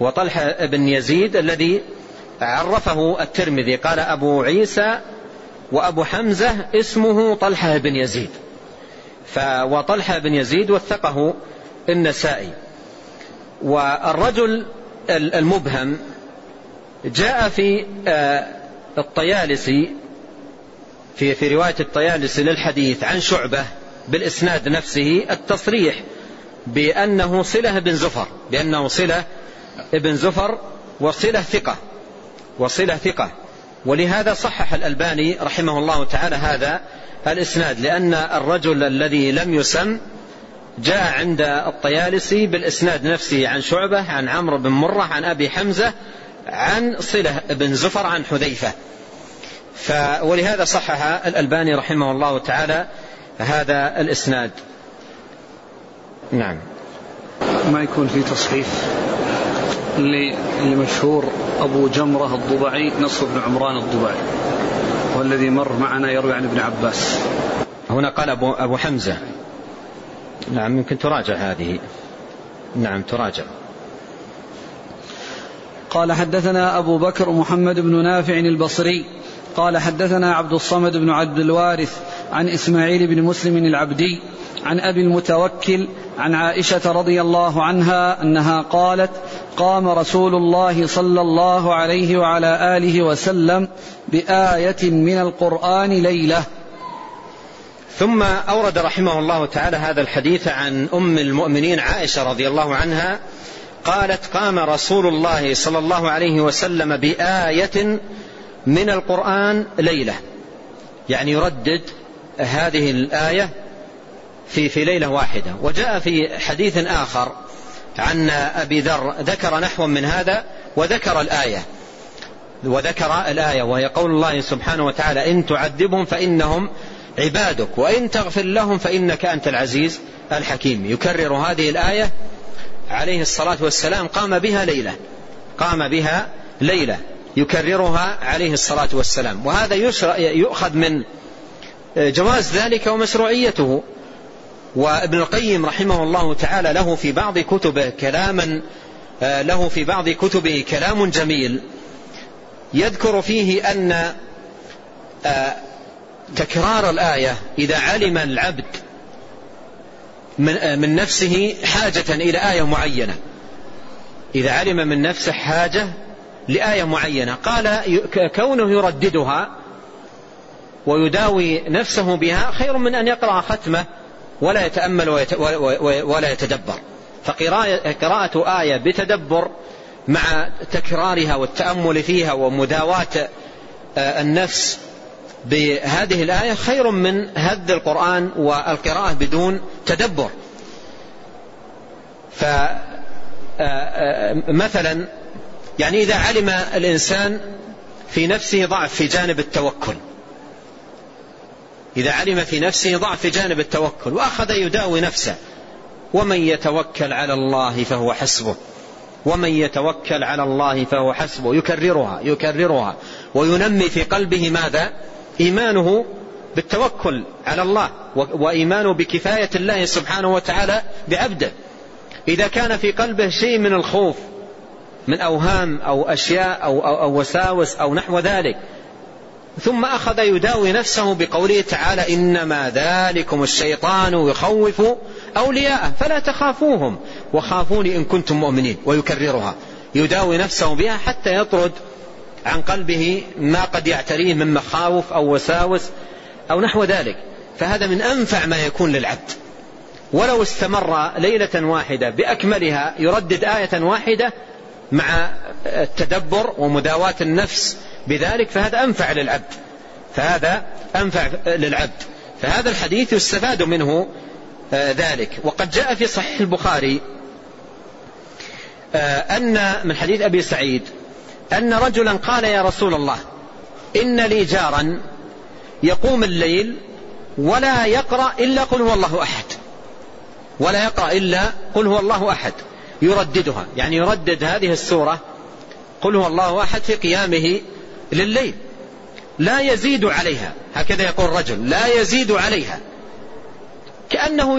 وطلحة بن يزيد الذي عرفه الترمذي قال أبو عيسى وأبو حمزة اسمه طلحة بن يزيد، وطلحة بن يزيد وثقه النسائي. والرجل المبهم جاء في الطيالسي في رواية الطيالسي للحديث عن شعبة بالإسناد نفسه التصريح بأنه صلة بن زفر، بأنه صلة بن زفر وصلة ثقة، ولهذا صحح الألباني رحمه الله تعالى هذا الإسناد، لأن الرجل الذي لم يسم جاء عند الطيالسي بالإسناد نفسه عن شعبة عن عمرو بن مرة عن أبي حمزة عن صلة بن زفر عن حذيفة، ولهذا صحح الألباني رحمه الله تعالى هذا الإسناد. نعم. ما يكون في تصحيف لمشهور أبو جمرة الضبعي نصر بن عمران الضبعي، والذي مر معنا يروي عن ابن عباس، هنا قال أبو حمزة. نعم، يمكن تراجع هذه. نعم تراجع. قال حدثنا أبو بكر محمد بن نافع البصري قال حدثنا عبد الصمد بن عبد الوارث عن إسماعيل بن مسلم العبدي عن أبي المتوكل عن عائشة رضي الله عنها أنها قالت: قام رسول الله صلى الله عليه وعلى آله وسلم بآية من القرآن ليلة. ثم أورد رحمه الله تعالى هذا الحديث عن أم المؤمنين عائشة رضي الله عنها قالت: قام رسول الله صلى الله عليه وسلم بآية من القرآن ليلة، يعني يردد هذه الآية في ليلة واحدة. وجاء في حديث آخر عن أبي ذر ذكر نحو من هذا وذكر الآية وهي قول الله سبحانه وتعالى: إن تعذبهم فإنهم عبادك وإن تغفر لهم فإنك أنت العزيز الحكيم. يكرر هذه الآية عليه الصلاة والسلام، قام بها ليلة يكررها عليه الصلاة والسلام، وهذا يؤخذ من جواز ذلك ومشروعيته. وابن القيم رحمه الله تعالى له في بعض كتبه كلام جميل يذكر فيه أن تكرار الآية إذا علم العبد من نفسه حاجة إلى آية معينة، إذا علم من نفسه حاجة لآية معينة، قال كونه يرددها ويداوي نفسه بها خير من أن يقرأ ختمة ولا يتأمل ولا يتدبر. فقراءة آية بتدبر مع تكرارها والتأمل فيها ومداواة النفس بهذه الآية خير من هذ القرآن والقراءة بدون تدبر. فمثلا يعني إذا علم الإنسان في نفسه ضعف في جانب التوكل، وأخذ يداوي نفسه: ومن يتوكل على الله فهو حسبه، يكررها وينمي في قلبه ماذا؟ إيمانه بالتوكل على الله وإيمانه بكفاية الله سبحانه وتعالى بعبده. إذا كان في قلبه شيء من الخوف من أوهام أو أشياء أو وساوس أو نحو ذلك، ثم أخذ يداوي نفسه بقوله تعالى: إنما ذلكم الشيطان يخوف أولياءه فلا تخافوهم وخافوني إن كنتم مؤمنين، ويكررها يداوي نفسه بها حتى يطرد عن قلبه ما قد يعتريه من مخاوف أو وساوس أو نحو ذلك. فهذا من أنفع ما يكون للعبد، ولو استمر ليلة واحدة بأكملها يردد آية واحدة مع التدبر ومداواة النفس بذلك، فهذا أنفع للعبد. فهذا الحديث يستفاد منه ذلك. وقد جاء في صحيح البخاري أن من حديث أبي سعيد أن رجلا قال: يا رسول الله، إن لي جارا يقوم الليل ولا يقرأ إلا قل هو الله أحد، يرددها، يعني يردد هذه السورة قل هو الله أحد في قيامه لليل، لا يزيد عليها. هكذا يقول الرجل: لا يزيد عليها، كأنه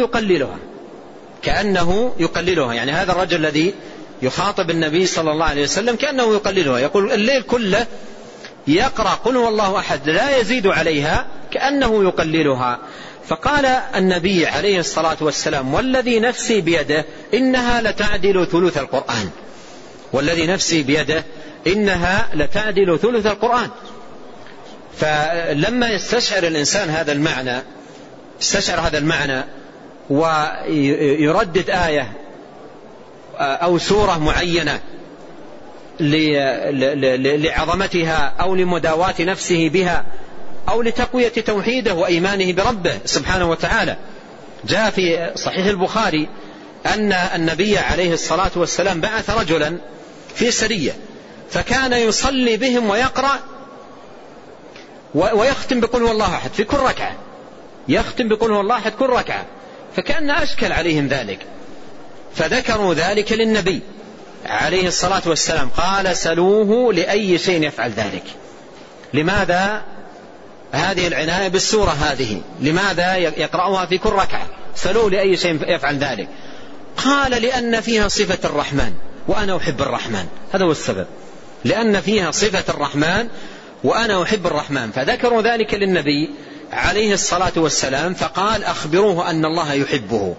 يقللها، يعني هذا الرجل الذي يخاطب النبي صلى الله عليه وسلم كأنه يقللها، يقول الليل كله يقرأ قل هو الله أحد لا يزيد عليها كأنه يقللها. فقال النبي عليه الصلاة والسلام والذي نفسي بيده إنها لتعدل ثلث القرآن، والذي نفسي بيده إنها لتعدل ثلث القرآن. فلما يستشعر الإنسان هذا المعنى، يستشعر هذا المعنى ويردد آية أو سورة معينة لعظمتها أو لمداواة نفسه بها أو لتقوية توحيده وإيمانه بربه سبحانه وتعالى، جاء في صحيح البخاري أن النبي عليه الصلاة والسلام بعث رجلا في سرية فكان يصلي بهم ويقرأ ويختم بقول هو الله أحد في كل ركعة، يختم بقول هو الله أحد كل ركعة، فكأن أشكل عليهم ذلك فذكروا ذلك للنبي عليه الصلاة والسلام قال سلوه لأي شيء يفعل ذلك، لماذا هذه العناية بالسورة هذه، لماذا يقرأها في كل ركعة، سلوه لأي شيء يفعل ذلك. قال لأن فيها صفة الرحمن وأنا أحب الرحمن، هذا هو السبب، لأن فيها صفة الرحمن وأنا أحب الرحمن. فذكروا ذلك للنبي عليه الصلاة والسلام فقال أخبروه أن الله يحبه،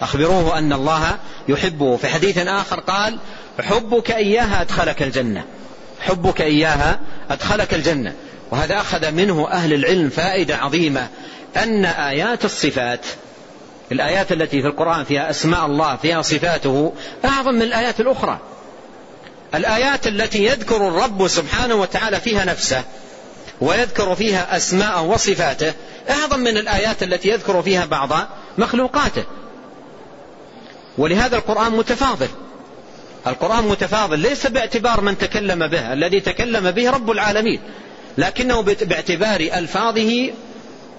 أخبروه أن الله يحبه. في حديث آخر قال حبك إياها أدخلك الجنة، حبك إياها أدخلك الجنة. وهذا أخذ منه أهل العلم فائدة عظيمة، أن آيات الصفات، الآيات التي في القرآن فيها أسماء الله فيها صفاته أعظم من الآيات الأخرى. الآيات التي يذكر الرب سبحانه وتعالى فيها نفسه ويذكر فيها أسماءه وصفاته أعظم من الآيات التي يذكر فيها بعض مخلوقاته. ولهذا القرآن متفاضل، القرآن متفاضل ليس باعتبار من تكلم به، الذي تكلم به رب العالمين، لكنه باعتبار ألفاظه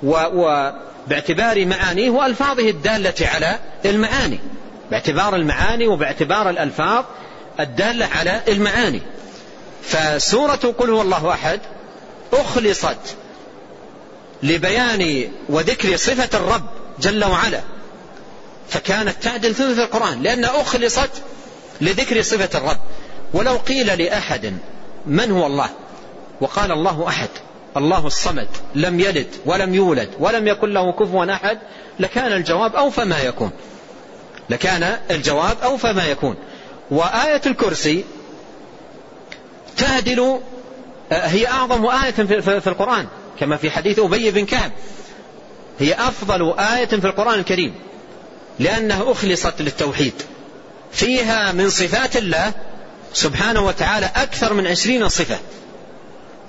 وباعتبار معانيه وألفاظه الدالة على المعاني، باعتبار المعاني وباعتبار الألفاظ الدالة على المعاني. فسورة قل هو الله أحد أخلصت لبيان وذكر صفة الرب جل وعلا، فكانت تعدل ثلث القرآن لأنها أخلصت لذكر صفة الرب. ولو قيل لأحد من هو الله وقال الله أحد، الله الصمد لم يلد ولم يولد ولم يكن له كفوا أحد، لكان الجواب أو فما يكون، لكان الجواب أو فما يكون. وآية الكرسي تعدل، هي أعظم آية في القرآن كما في حديث أبي بن كعب، هي أفضل آية في القرآن الكريم لأنها أخلصت للتوحيد، فيها من صفات الله سبحانه وتعالى أكثر من 20 صفة،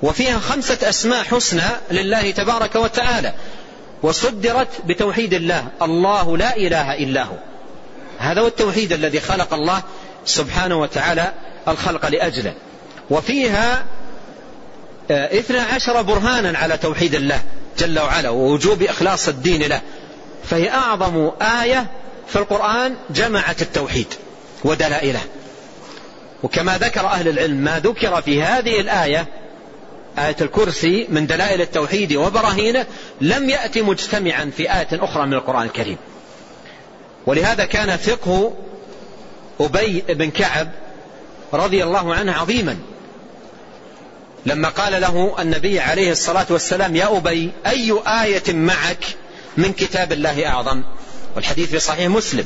وفيها 5 أسماء حسنى لله تبارك وتعالى، وصدرت بتوحيد الله، الله لا إله إلا هو، هذا هو التوحيد الذي خلق الله سبحانه وتعالى الخلق لأجله. وفيها 12 برهانا على توحيد الله جل وعلا ووجوب إخلاص الدين له، فهي أعظم آية في القرآن جمعت التوحيد ودلائله. وكما ذكر أهل العلم ما ذكر في هذه الآية، آية الكرسي، من دلائل التوحيد وبراهينه لم يأتي مجتمعا في آية أخرى من القرآن الكريم. ولهذا كان فقه أبي بن كعب رضي الله عنه عظيما، لما قال له النبي عليه الصلاة والسلام يا أبي أي آية معك من كتاب الله أعظم، والحديث في صحيح مسلم،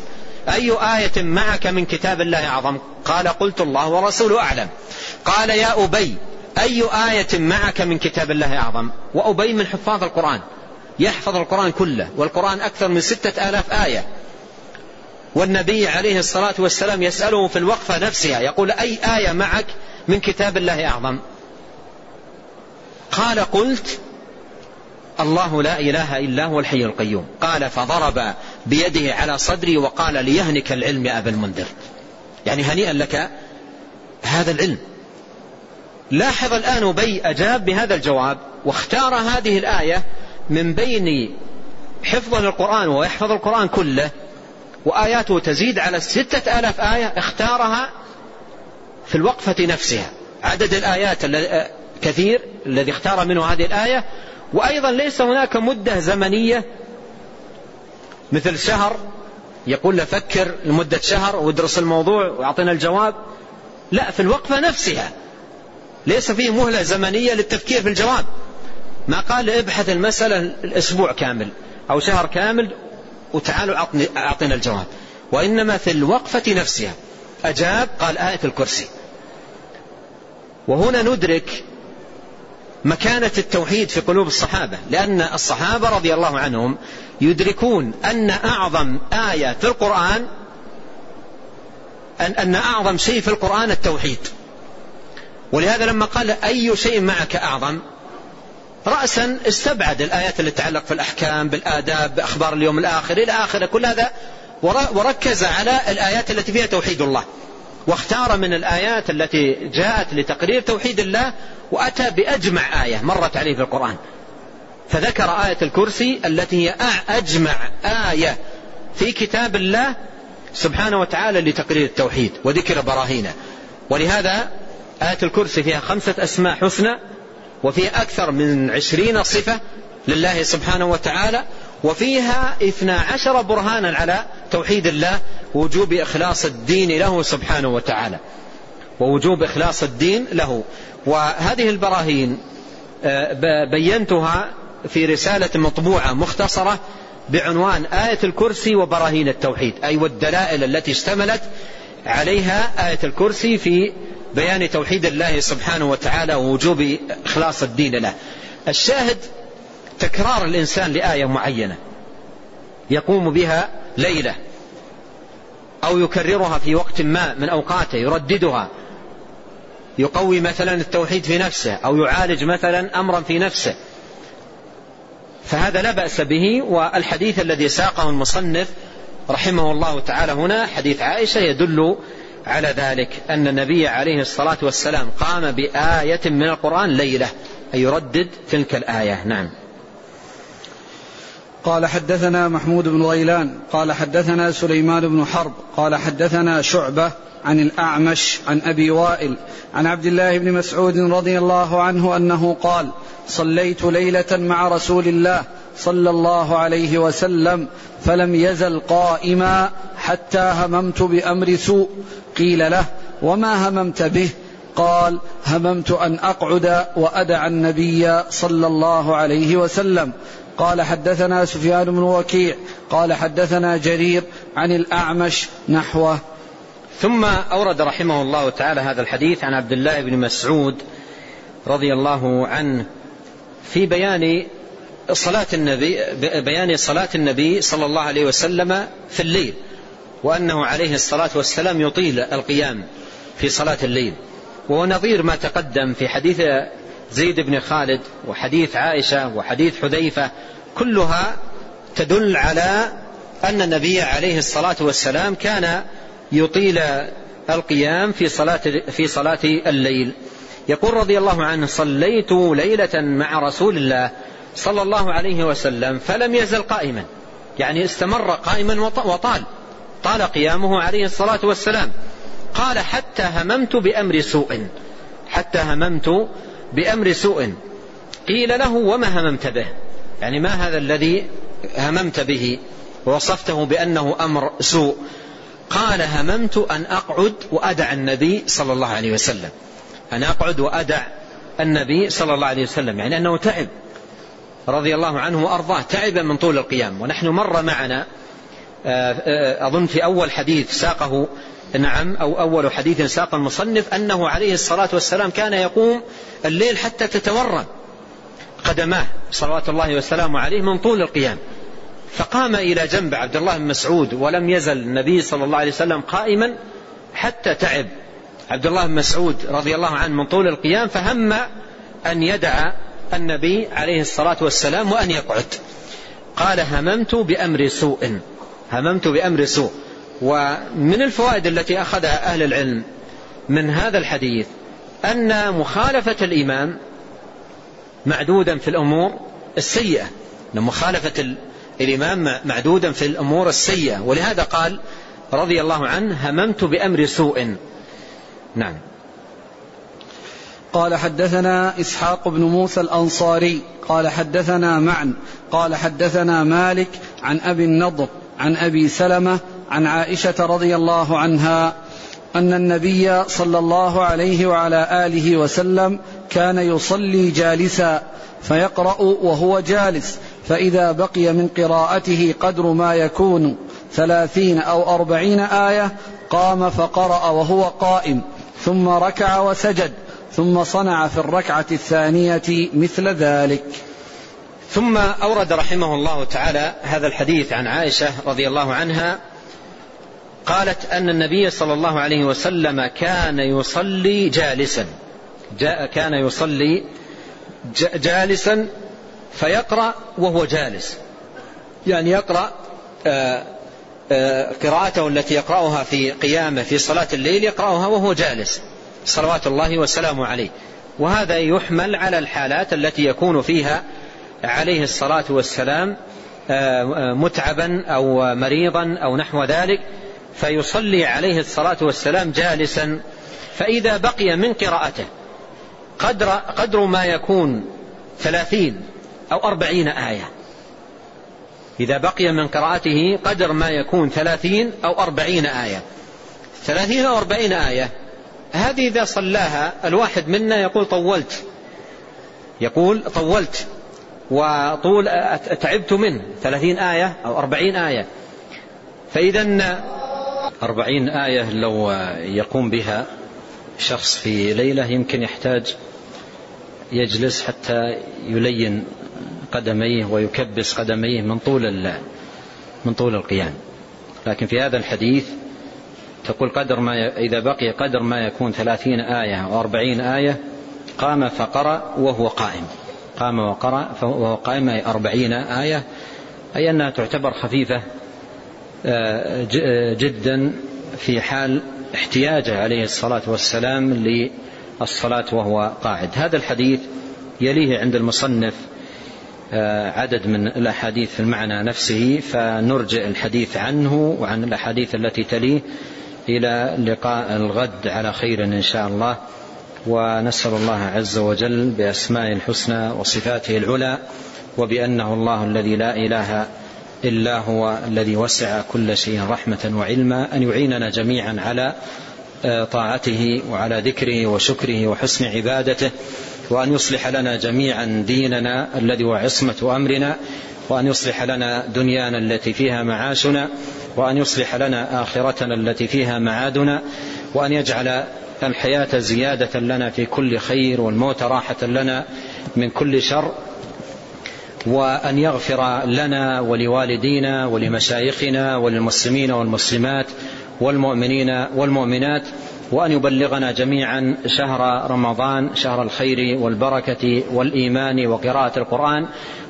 أي آية معك من كتاب الله أعظم؟ قال قلت الله ورسوله أعلم. قال يا أبي أي آية معك من كتاب الله أعظم؟ وأبي من حفاظ القرآن، يحفظ القرآن كله، والقرآن أكثر من 6000 آية، والنبي عليه الصلاة والسلام يسأله في الوقفة نفسها يقول أي آية معك من كتاب الله أعظم؟ قال قلت الله لا إله إلا هو الحي القيوم. قال فضرب بيده على صدري وقال ليهنك العلم يا أبا المنذر، يعني هنيئا لك هذا العلم. لاحظ الآن أبي أجاب بهذا الجواب واختار هذه الآية من بين حفظ القرآن ويحفظ القرآن كله، وآياته تزيد على 6000 آية، اختارها في الوقفة نفسها، عدد الآيات كثير الذي اختار منه هذه الآية. وأيضا ليس هناك مدة زمنية مثل شهر يقول له فكر لمدة شهر وادرس الموضوع وأعطينا الجواب. لا، في الوقفة نفسها ليس فيه مهلة زمنية للتفكير في الجواب. ما قال ابحث المسألة الأسبوع كامل أو شهر كامل وتعالوا أعطينا الجواب، وإنما في الوقفة نفسها أجاب قال آية الكرسي. وهنا ندرك مكانة التوحيد في قلوب الصحابة، لأن الصحابة رضي الله عنهم يدركون أن أعظم آية في القرآن، أن أعظم شيء في القرآن التوحيد. ولهذا لما قال أي شيء معك أعظم، رأسا استبعد الآيات اللي تتعلق في الأحكام بالآداب بأخبار اليوم الآخر إلى آخره كل هذا، وركز على الآيات التي فيها توحيد الله، واختار من الآيات التي جاءت لتقرير توحيد الله وأتى بأجمع آية مرت عليه في القرآن، فذكر آية الكرسي التي هي أجمع آية في كتاب الله سبحانه وتعالى لتقرير التوحيد وذكر براهينه. ولهذا آية الكرسي فيها 5 أسماء حسنى، وفيها أكثر من 20 صفة لله سبحانه وتعالى، وفيها 12 برهانا على توحيد الله ووجوب إخلاص الدين له سبحانه وتعالى، ووجوب إخلاص الدين له. وهذه البراهين بينتها في رسالة مطبوعة مختصرة بعنوان آية الكرسي وبراهين التوحيد، أي والدلائل التي اشتملت عليها آية الكرسي في بيان توحيد الله سبحانه وتعالى ووجوب إخلاص الدين له. الشاهد تكرار الإنسان لآية معينة يقوم بها ليلة، أو يكررها في وقت ما من أوقاته، يرددها، يقوي مثلا التوحيد في نفسه، أو يعالج مثلا أمرا في نفسه، فهذا لا بأس به. والحديث الذي ساقه المصنف رحمه الله تعالى هنا حديث عائشة يدل على ذلك، أن النبي عليه الصلاة والسلام قام بآية من القرآن ليلة، أي يردد تلك الآية. نعم. قال حدثنا محمود بن غيلان قال حدثنا سليمان بن حرب قال حدثنا شعبة عن الأعمش عن أبي وائل عن عبد الله بن مسعود رضي الله عنه أنه قال صليت ليلة مع رسول الله صلى الله عليه وسلم فلم يزل قائما حتى هممت بأمر سوء، قيل له وما هممت به؟ قال هممت أن أقعد وأدع النبي صلى الله عليه وسلم. قال حدثنا سفيان بن وكيع قال حدثنا جرير عن الأعمش نحوه. ثم أورد رحمه الله تعالى هذا الحديث عن عبد الله بن مسعود رضي الله عنه في بيان صلاة النبي صلى الله عليه وسلم في الليل، وأنه عليه الصلاة والسلام يطيل القيام في صلاة الليل، ونظير ما تقدم في حديث زيد بن خالد وحديث عائشة وحديث حذيفة، كلها تدل على أن النبي عليه الصلاة والسلام كان يطيل القيام في صلاة الليل. يقول رضي الله عنه صليت ليلة مع رسول الله صلى الله عليه وسلم فلم يزل قائما، يعني استمر قائما وطال قيامه عليه الصلاة والسلام. قال حتى هممت بأمر سوء قيل له وما هممت به؟ يعني ما هذا الذي هممت به ووصفته بأنه أمر سوء؟ قال هممت أن أقعد وأدع النبي صلى الله عليه وسلم، أن أقعد وأدع النبي صلى الله عليه وسلم، يعني أنه تعب رضي الله عنه وأرضاه، تعبا من طول القيام. ونحن مر معنا أظن في أول حديث ساقه، نعم، أو أول حديث ساق المصنف، أنه عليه الصلاة والسلام كان يقوم الليل حتى تتورم قدماه صلوات الله وسلامه عليه من طول القيام، فقام إلى جنب عبد الله بن مسعود ولم يزل النبي صلى الله عليه وسلم قائما حتى تعب عبد الله بن مسعود رضي الله عنه من طول القيام، فهم أن يدعى النبي عليه الصلاة والسلام وأن يقعد. قال هممت بأمر سوء. ومن الفوائد التي أخذها أهل العلم من هذا الحديث أن مخالفة الإمام معدودا في الأمور السيئة، أن مخالفة الإمام معدودا في الأمور السيئة، ولهذا قال رضي الله عنه هممت بأمر سوء. نعم. قال حدثنا إسحاق بن موسى الأنصاري قال حدثنا معن قال حدثنا مالك عن أبي النضر عن أبي سلمة عن عائشة رضي الله عنها أن النبي صلى الله عليه وعلى آله وسلم كان يصلي جالسا فيقرأ وهو جالس، فإذا بقي من قراءته قدر ما يكون 30 أو 40 آية قام فقرأ وهو قائم، ثم ركع وسجد، ثم صنع في الركعة الثانية مثل ذلك. ثم أورد رحمه الله تعالى هذا الحديث عن عائشة رضي الله عنها قالت أن النبي صلى الله عليه وسلم كان يصلي جالسا، كان يصلي جالسا فيقرأ وهو جالس، يعني يقرأ قراءته التي يقرأها في قيامه في صلاة الليل يقرأها وهو جالس صلوات الله وسلامه عليه. وهذا يحمل على الحالات التي يكون فيها عليه الصلاة والسلام متعبا أو مريضا أو نحو ذلك، فيصلي عليه الصلاة والسلام جالسا، فإذا بقي من قراءته قدر ما يكون 30 أو 40 آية، إذا بقي من قراءته قدر ما يكون 30 أو 40 آية. 30 أو 40 آية هذه إذا صلاها الواحد منا يقول طولت، وطول تعبت منه 30 آية أو 40 آية. فإذا 40 آية لو يقوم بها شخص في ليلة يمكن يحتاج يجلس حتى يلين قدميه ويكبس قدميه من طول القيام. لكن في هذا الحديث تقول قدر ما إذا بقي قدر ما يكون 30 آية أو 40 آية قام فقرأ وهو قائم، قام وقرأ وهو قائم 40 آية، أي أنها تعتبر خفيفة جدا في حال احتياجه عليه الصلاة والسلام للصلاة وهو قاعد. هذا الحديث يليه عند المصنف عدد من الأحاديث في المعنى نفسه، فنرجع الحديث عنه وعن الأحاديث التي تليه إلى لقاء الغد على خير إن شاء الله. ونسأل الله عز وجل بأسماء الحسنى وصفاته العلى وبأنه الله الذي لا إله إلا هو الذي وسع كل شيء رحمة وعلما أن يعيننا جميعا على طاعته وعلى ذكره وشكره وحسن عبادته، وأن يصلح لنا جميعا ديننا الذي هو عصمة أمرنا، وأن يصلح لنا دنيانا التي فيها معاشنا، وأن يصلح لنا آخرتنا التي فيها معادنا، وأن يجعل الحياة زيادة لنا في كل خير والموت راحة لنا من كل شر، وأن يغفر لنا ولوالدينا ولمشايخنا وللمسلمين والمسلمات والمؤمنين والمؤمنات، وأن يبلغنا جميعا شهر رمضان شهر الخير والبركة والإيمان وقراءة القرآن،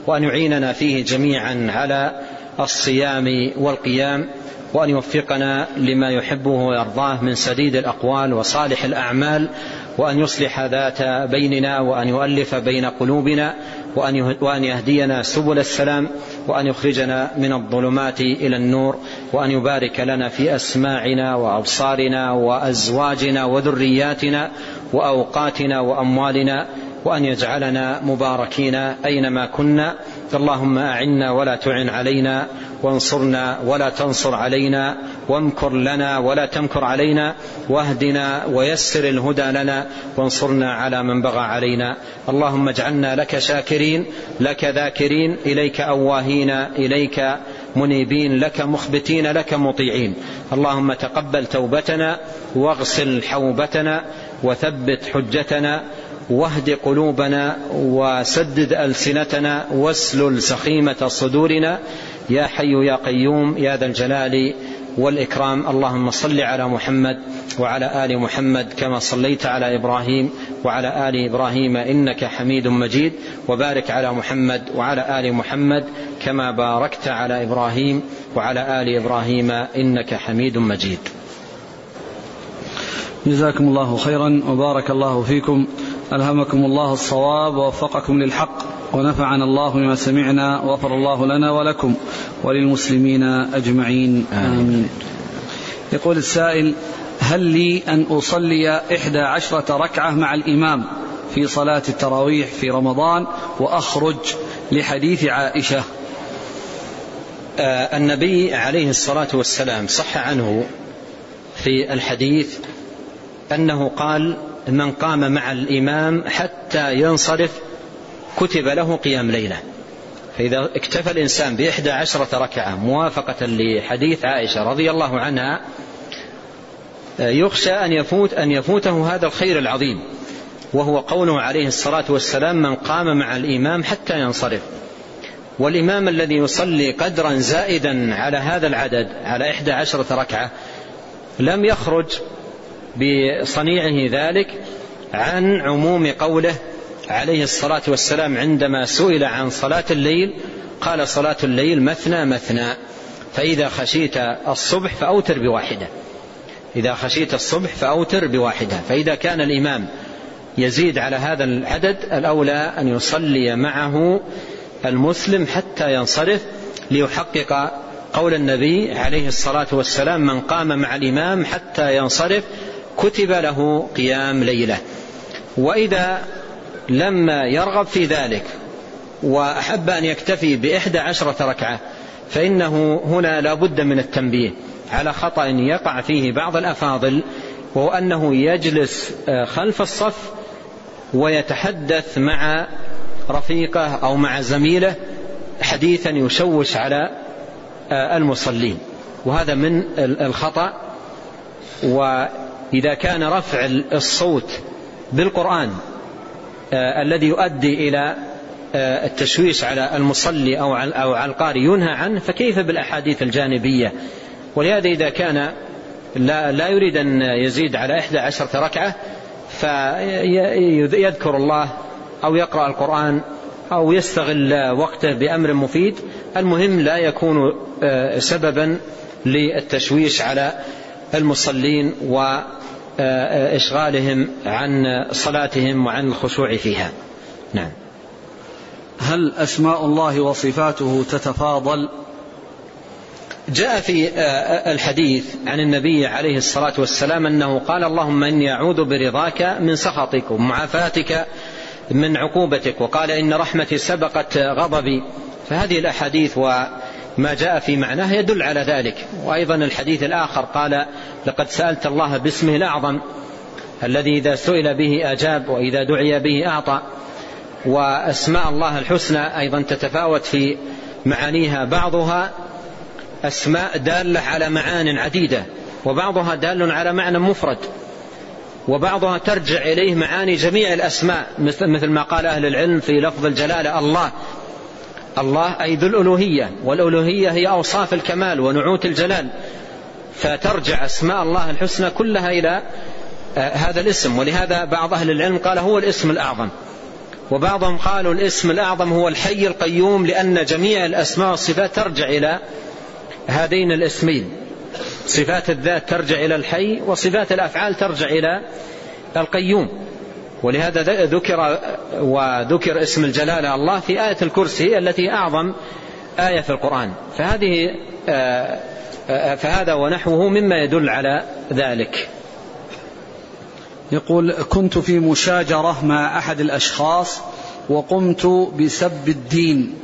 وأن يعيننا فيه جميعا على الصيام والقيام، وأن يوفقنا لما يحبه ويرضاه من سديد الأقوال وصالح الأعمال، وأن يصلح ذات بيننا، وأن يؤلف بين قلوبنا، وأن يهدينا سبل السلام، وأن يخرجنا من الظلمات إلى النور، وأن يبارك لنا في أسماعنا وأبصارنا وأزواجنا وذرياتنا وأوقاتنا وأموالنا، وأن يجعلنا مباركين أينما كنا. اللهم أعنا ولا تعن علينا، وانصرنا ولا تنصر علينا، وامكر لنا ولا تمكر علينا، واهدنا ويسر الهدى لنا، وانصرنا على من بغى علينا. اللهم اجعلنا لك شاكرين لك ذاكرين إليك أواهين إليك منيبين لك مخبتين لك مطيعين. اللهم تقبل توبتنا، واغسل حوبتنا، وثبت حجتنا، واهد قلوبنا، وسدد ألسنتنا، واسلل سخيمة صدورنا، يا حي يا قيوم يا ذا الجلال والإكرام. اللهم صل على محمد وعلى آل محمد كما صليت على إبراهيم وعلى آل إبراهيم إنك حميد مجيد، وبارك على محمد وعلى آل محمد كما باركت على إبراهيم وعلى آل إبراهيم إنك حميد مجيد. جزاكم الله خيرا وبارك الله فيكم، ألهمكم الله الصواب ووفقكم للحق، ونفعنا الله بما سمعنا، وغفر الله لنا ولكم وللمسلمين أجمعين، آمين. يقول السائل: هل لي أن أصلي 11 ركعة مع الإمام في صلاة التراويح في رمضان وأخرج لحديث عائشة؟ النبي عليه الصلاة والسلام صح عنه في الحديث أنه قال: من قام مع الإمام حتى ينصرف كتب له قيام ليلة. فإذا اكتفى الإنسان بإحدى عشرة ركعة موافقة لحديث عائشة رضي الله عنها يخشى أن يفوته هذا الخير العظيم، وهو قوله عليه الصلاة والسلام: من قام مع الإمام حتى ينصرف. والإمام الذي يصلي قدرا زائدا على هذا العدد، على 11 ركعة، لم يخرج بصنيعه ذلك عن عموم قوله عليه الصلاة والسلام عندما سئل عن صلاة الليل قال: صلاة الليل مثنى مثنى، فإذا خشيت الصبح فأوتر بواحدة، إذا خشيت الصبح فأوتر بواحدة. فإذا كان الإمام يزيد على هذا العدد الأولى أن يصلي معه المسلم حتى ينصرف، ليحقق قول النبي عليه الصلاة والسلام: من قام مع الإمام حتى ينصرف كتب له قيام ليلة. وإذا لما يرغب في ذلك وأحب أن يكتفي بإحدى عشرة ركعة، فإنه هنا لا بد من التنبيه على خطأ يقع فيه بعض الأفاضل، وهو أنه يجلس خلف الصف ويتحدث مع رفيقه أو مع زميله حديثا يشوش على المصلين، وهذا من الخطأ. وإذا كان رفع الصوت بالقرآن الذي يؤدي إلى التشويش على المصلي أو على القارئ ينهى عنه، فكيف بالأحاديث الجانبية؟ ولهذا إذا كان لا يريد أن يزيد على 11 ركعة فيذكر الله أو يقرأ القرآن أو يستغل وقته بأمر مفيد، المهم لا يكون سببا للتشويش على المصلين وإشغالهم عن صلاتهم وعن الخشوع فيها. نعم. هل أسماء الله وصفاته تتفاضل؟ جاء في الحديث عن النبي عليه الصلاة والسلام أنه قال: اللهم إني أعوذ برضاك من سخطك ومعافاتك من عقوبتك، وقال: إن رحمتي سبقت غضبي. فهذه الأحاديث وما جاء في معناه يدل على ذلك. وأيضا الحديث الآخر قال: لقد سألت الله باسمه الأعظم الذي إذا سئل به أجاب وإذا دعي به أعطى. وأسماء الله الحسنى أيضا تتفاوت في معانيها، بعضها أسماء دالة على معان عديدة، وبعضها دال على معنى مفرد، وبعضها ترجع إليه معاني جميع الأسماء، مثل ما قال أهل العلم في لفظ الجلالة: الله أي ذو الألوهية، والألوهية هي أوصاف الكمال ونعوت الجلال، فترجع أسماء الله الحسنى كلها إلى هذا الاسم. ولهذا بعض أهل العلم قال هو الاسم الأعظم، وبعضهم قالوا الاسم الأعظم هو الحي القيوم، لأن جميع الأسماء والصفات ترجع إلى هذين الاسمين، صفات الذات ترجع إلى الحي وصفات الأفعال ترجع إلى القيوم. ولهذا ذكر اسم الجلالة الله في آية الكرسي التي أعظم آية في القرآن، فهذا ونحوه مما يدل على ذلك. يقول: كنت في مشاجرة مع أحد الأشخاص وقمت بسب الدين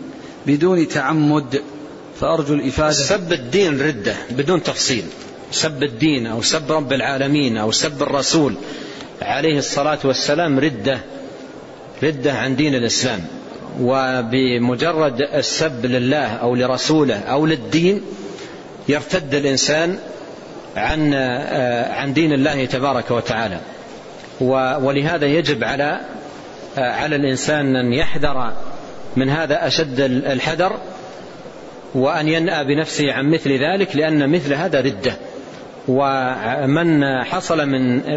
بدون تعمد، فأرجو الإفادة. سب الدين ردة بدون تفصيل، سب الدين أو سب رب العالمين أو سب الرسول عليه الصلاة والسلام ردة عن دين الإسلام. وبمجرد السب لله أو لرسوله أو للدين يرتد الإنسان عن دين الله تبارك وتعالى. ولهذا يجب على الإنسان أن يحذر من هذا أشد الحذر، وأن ينأى بنفسه عن مثل ذلك، لأن مثل هذا ردة، ومن حصل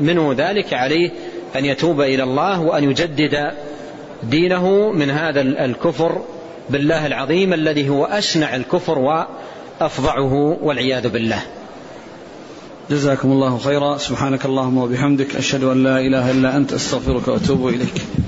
منه ذلك عليه أن يتوب إلى الله وأن يجدد دينه من هذا الكفر بالله العظيم الذي هو أشنع الكفر وأفظعه والعياذ بالله. جزاكم الله خيرا. سبحانك اللهم وبحمدك، أشهد أن لا إله إلا أنت، أستغفرك وأتوب إليك.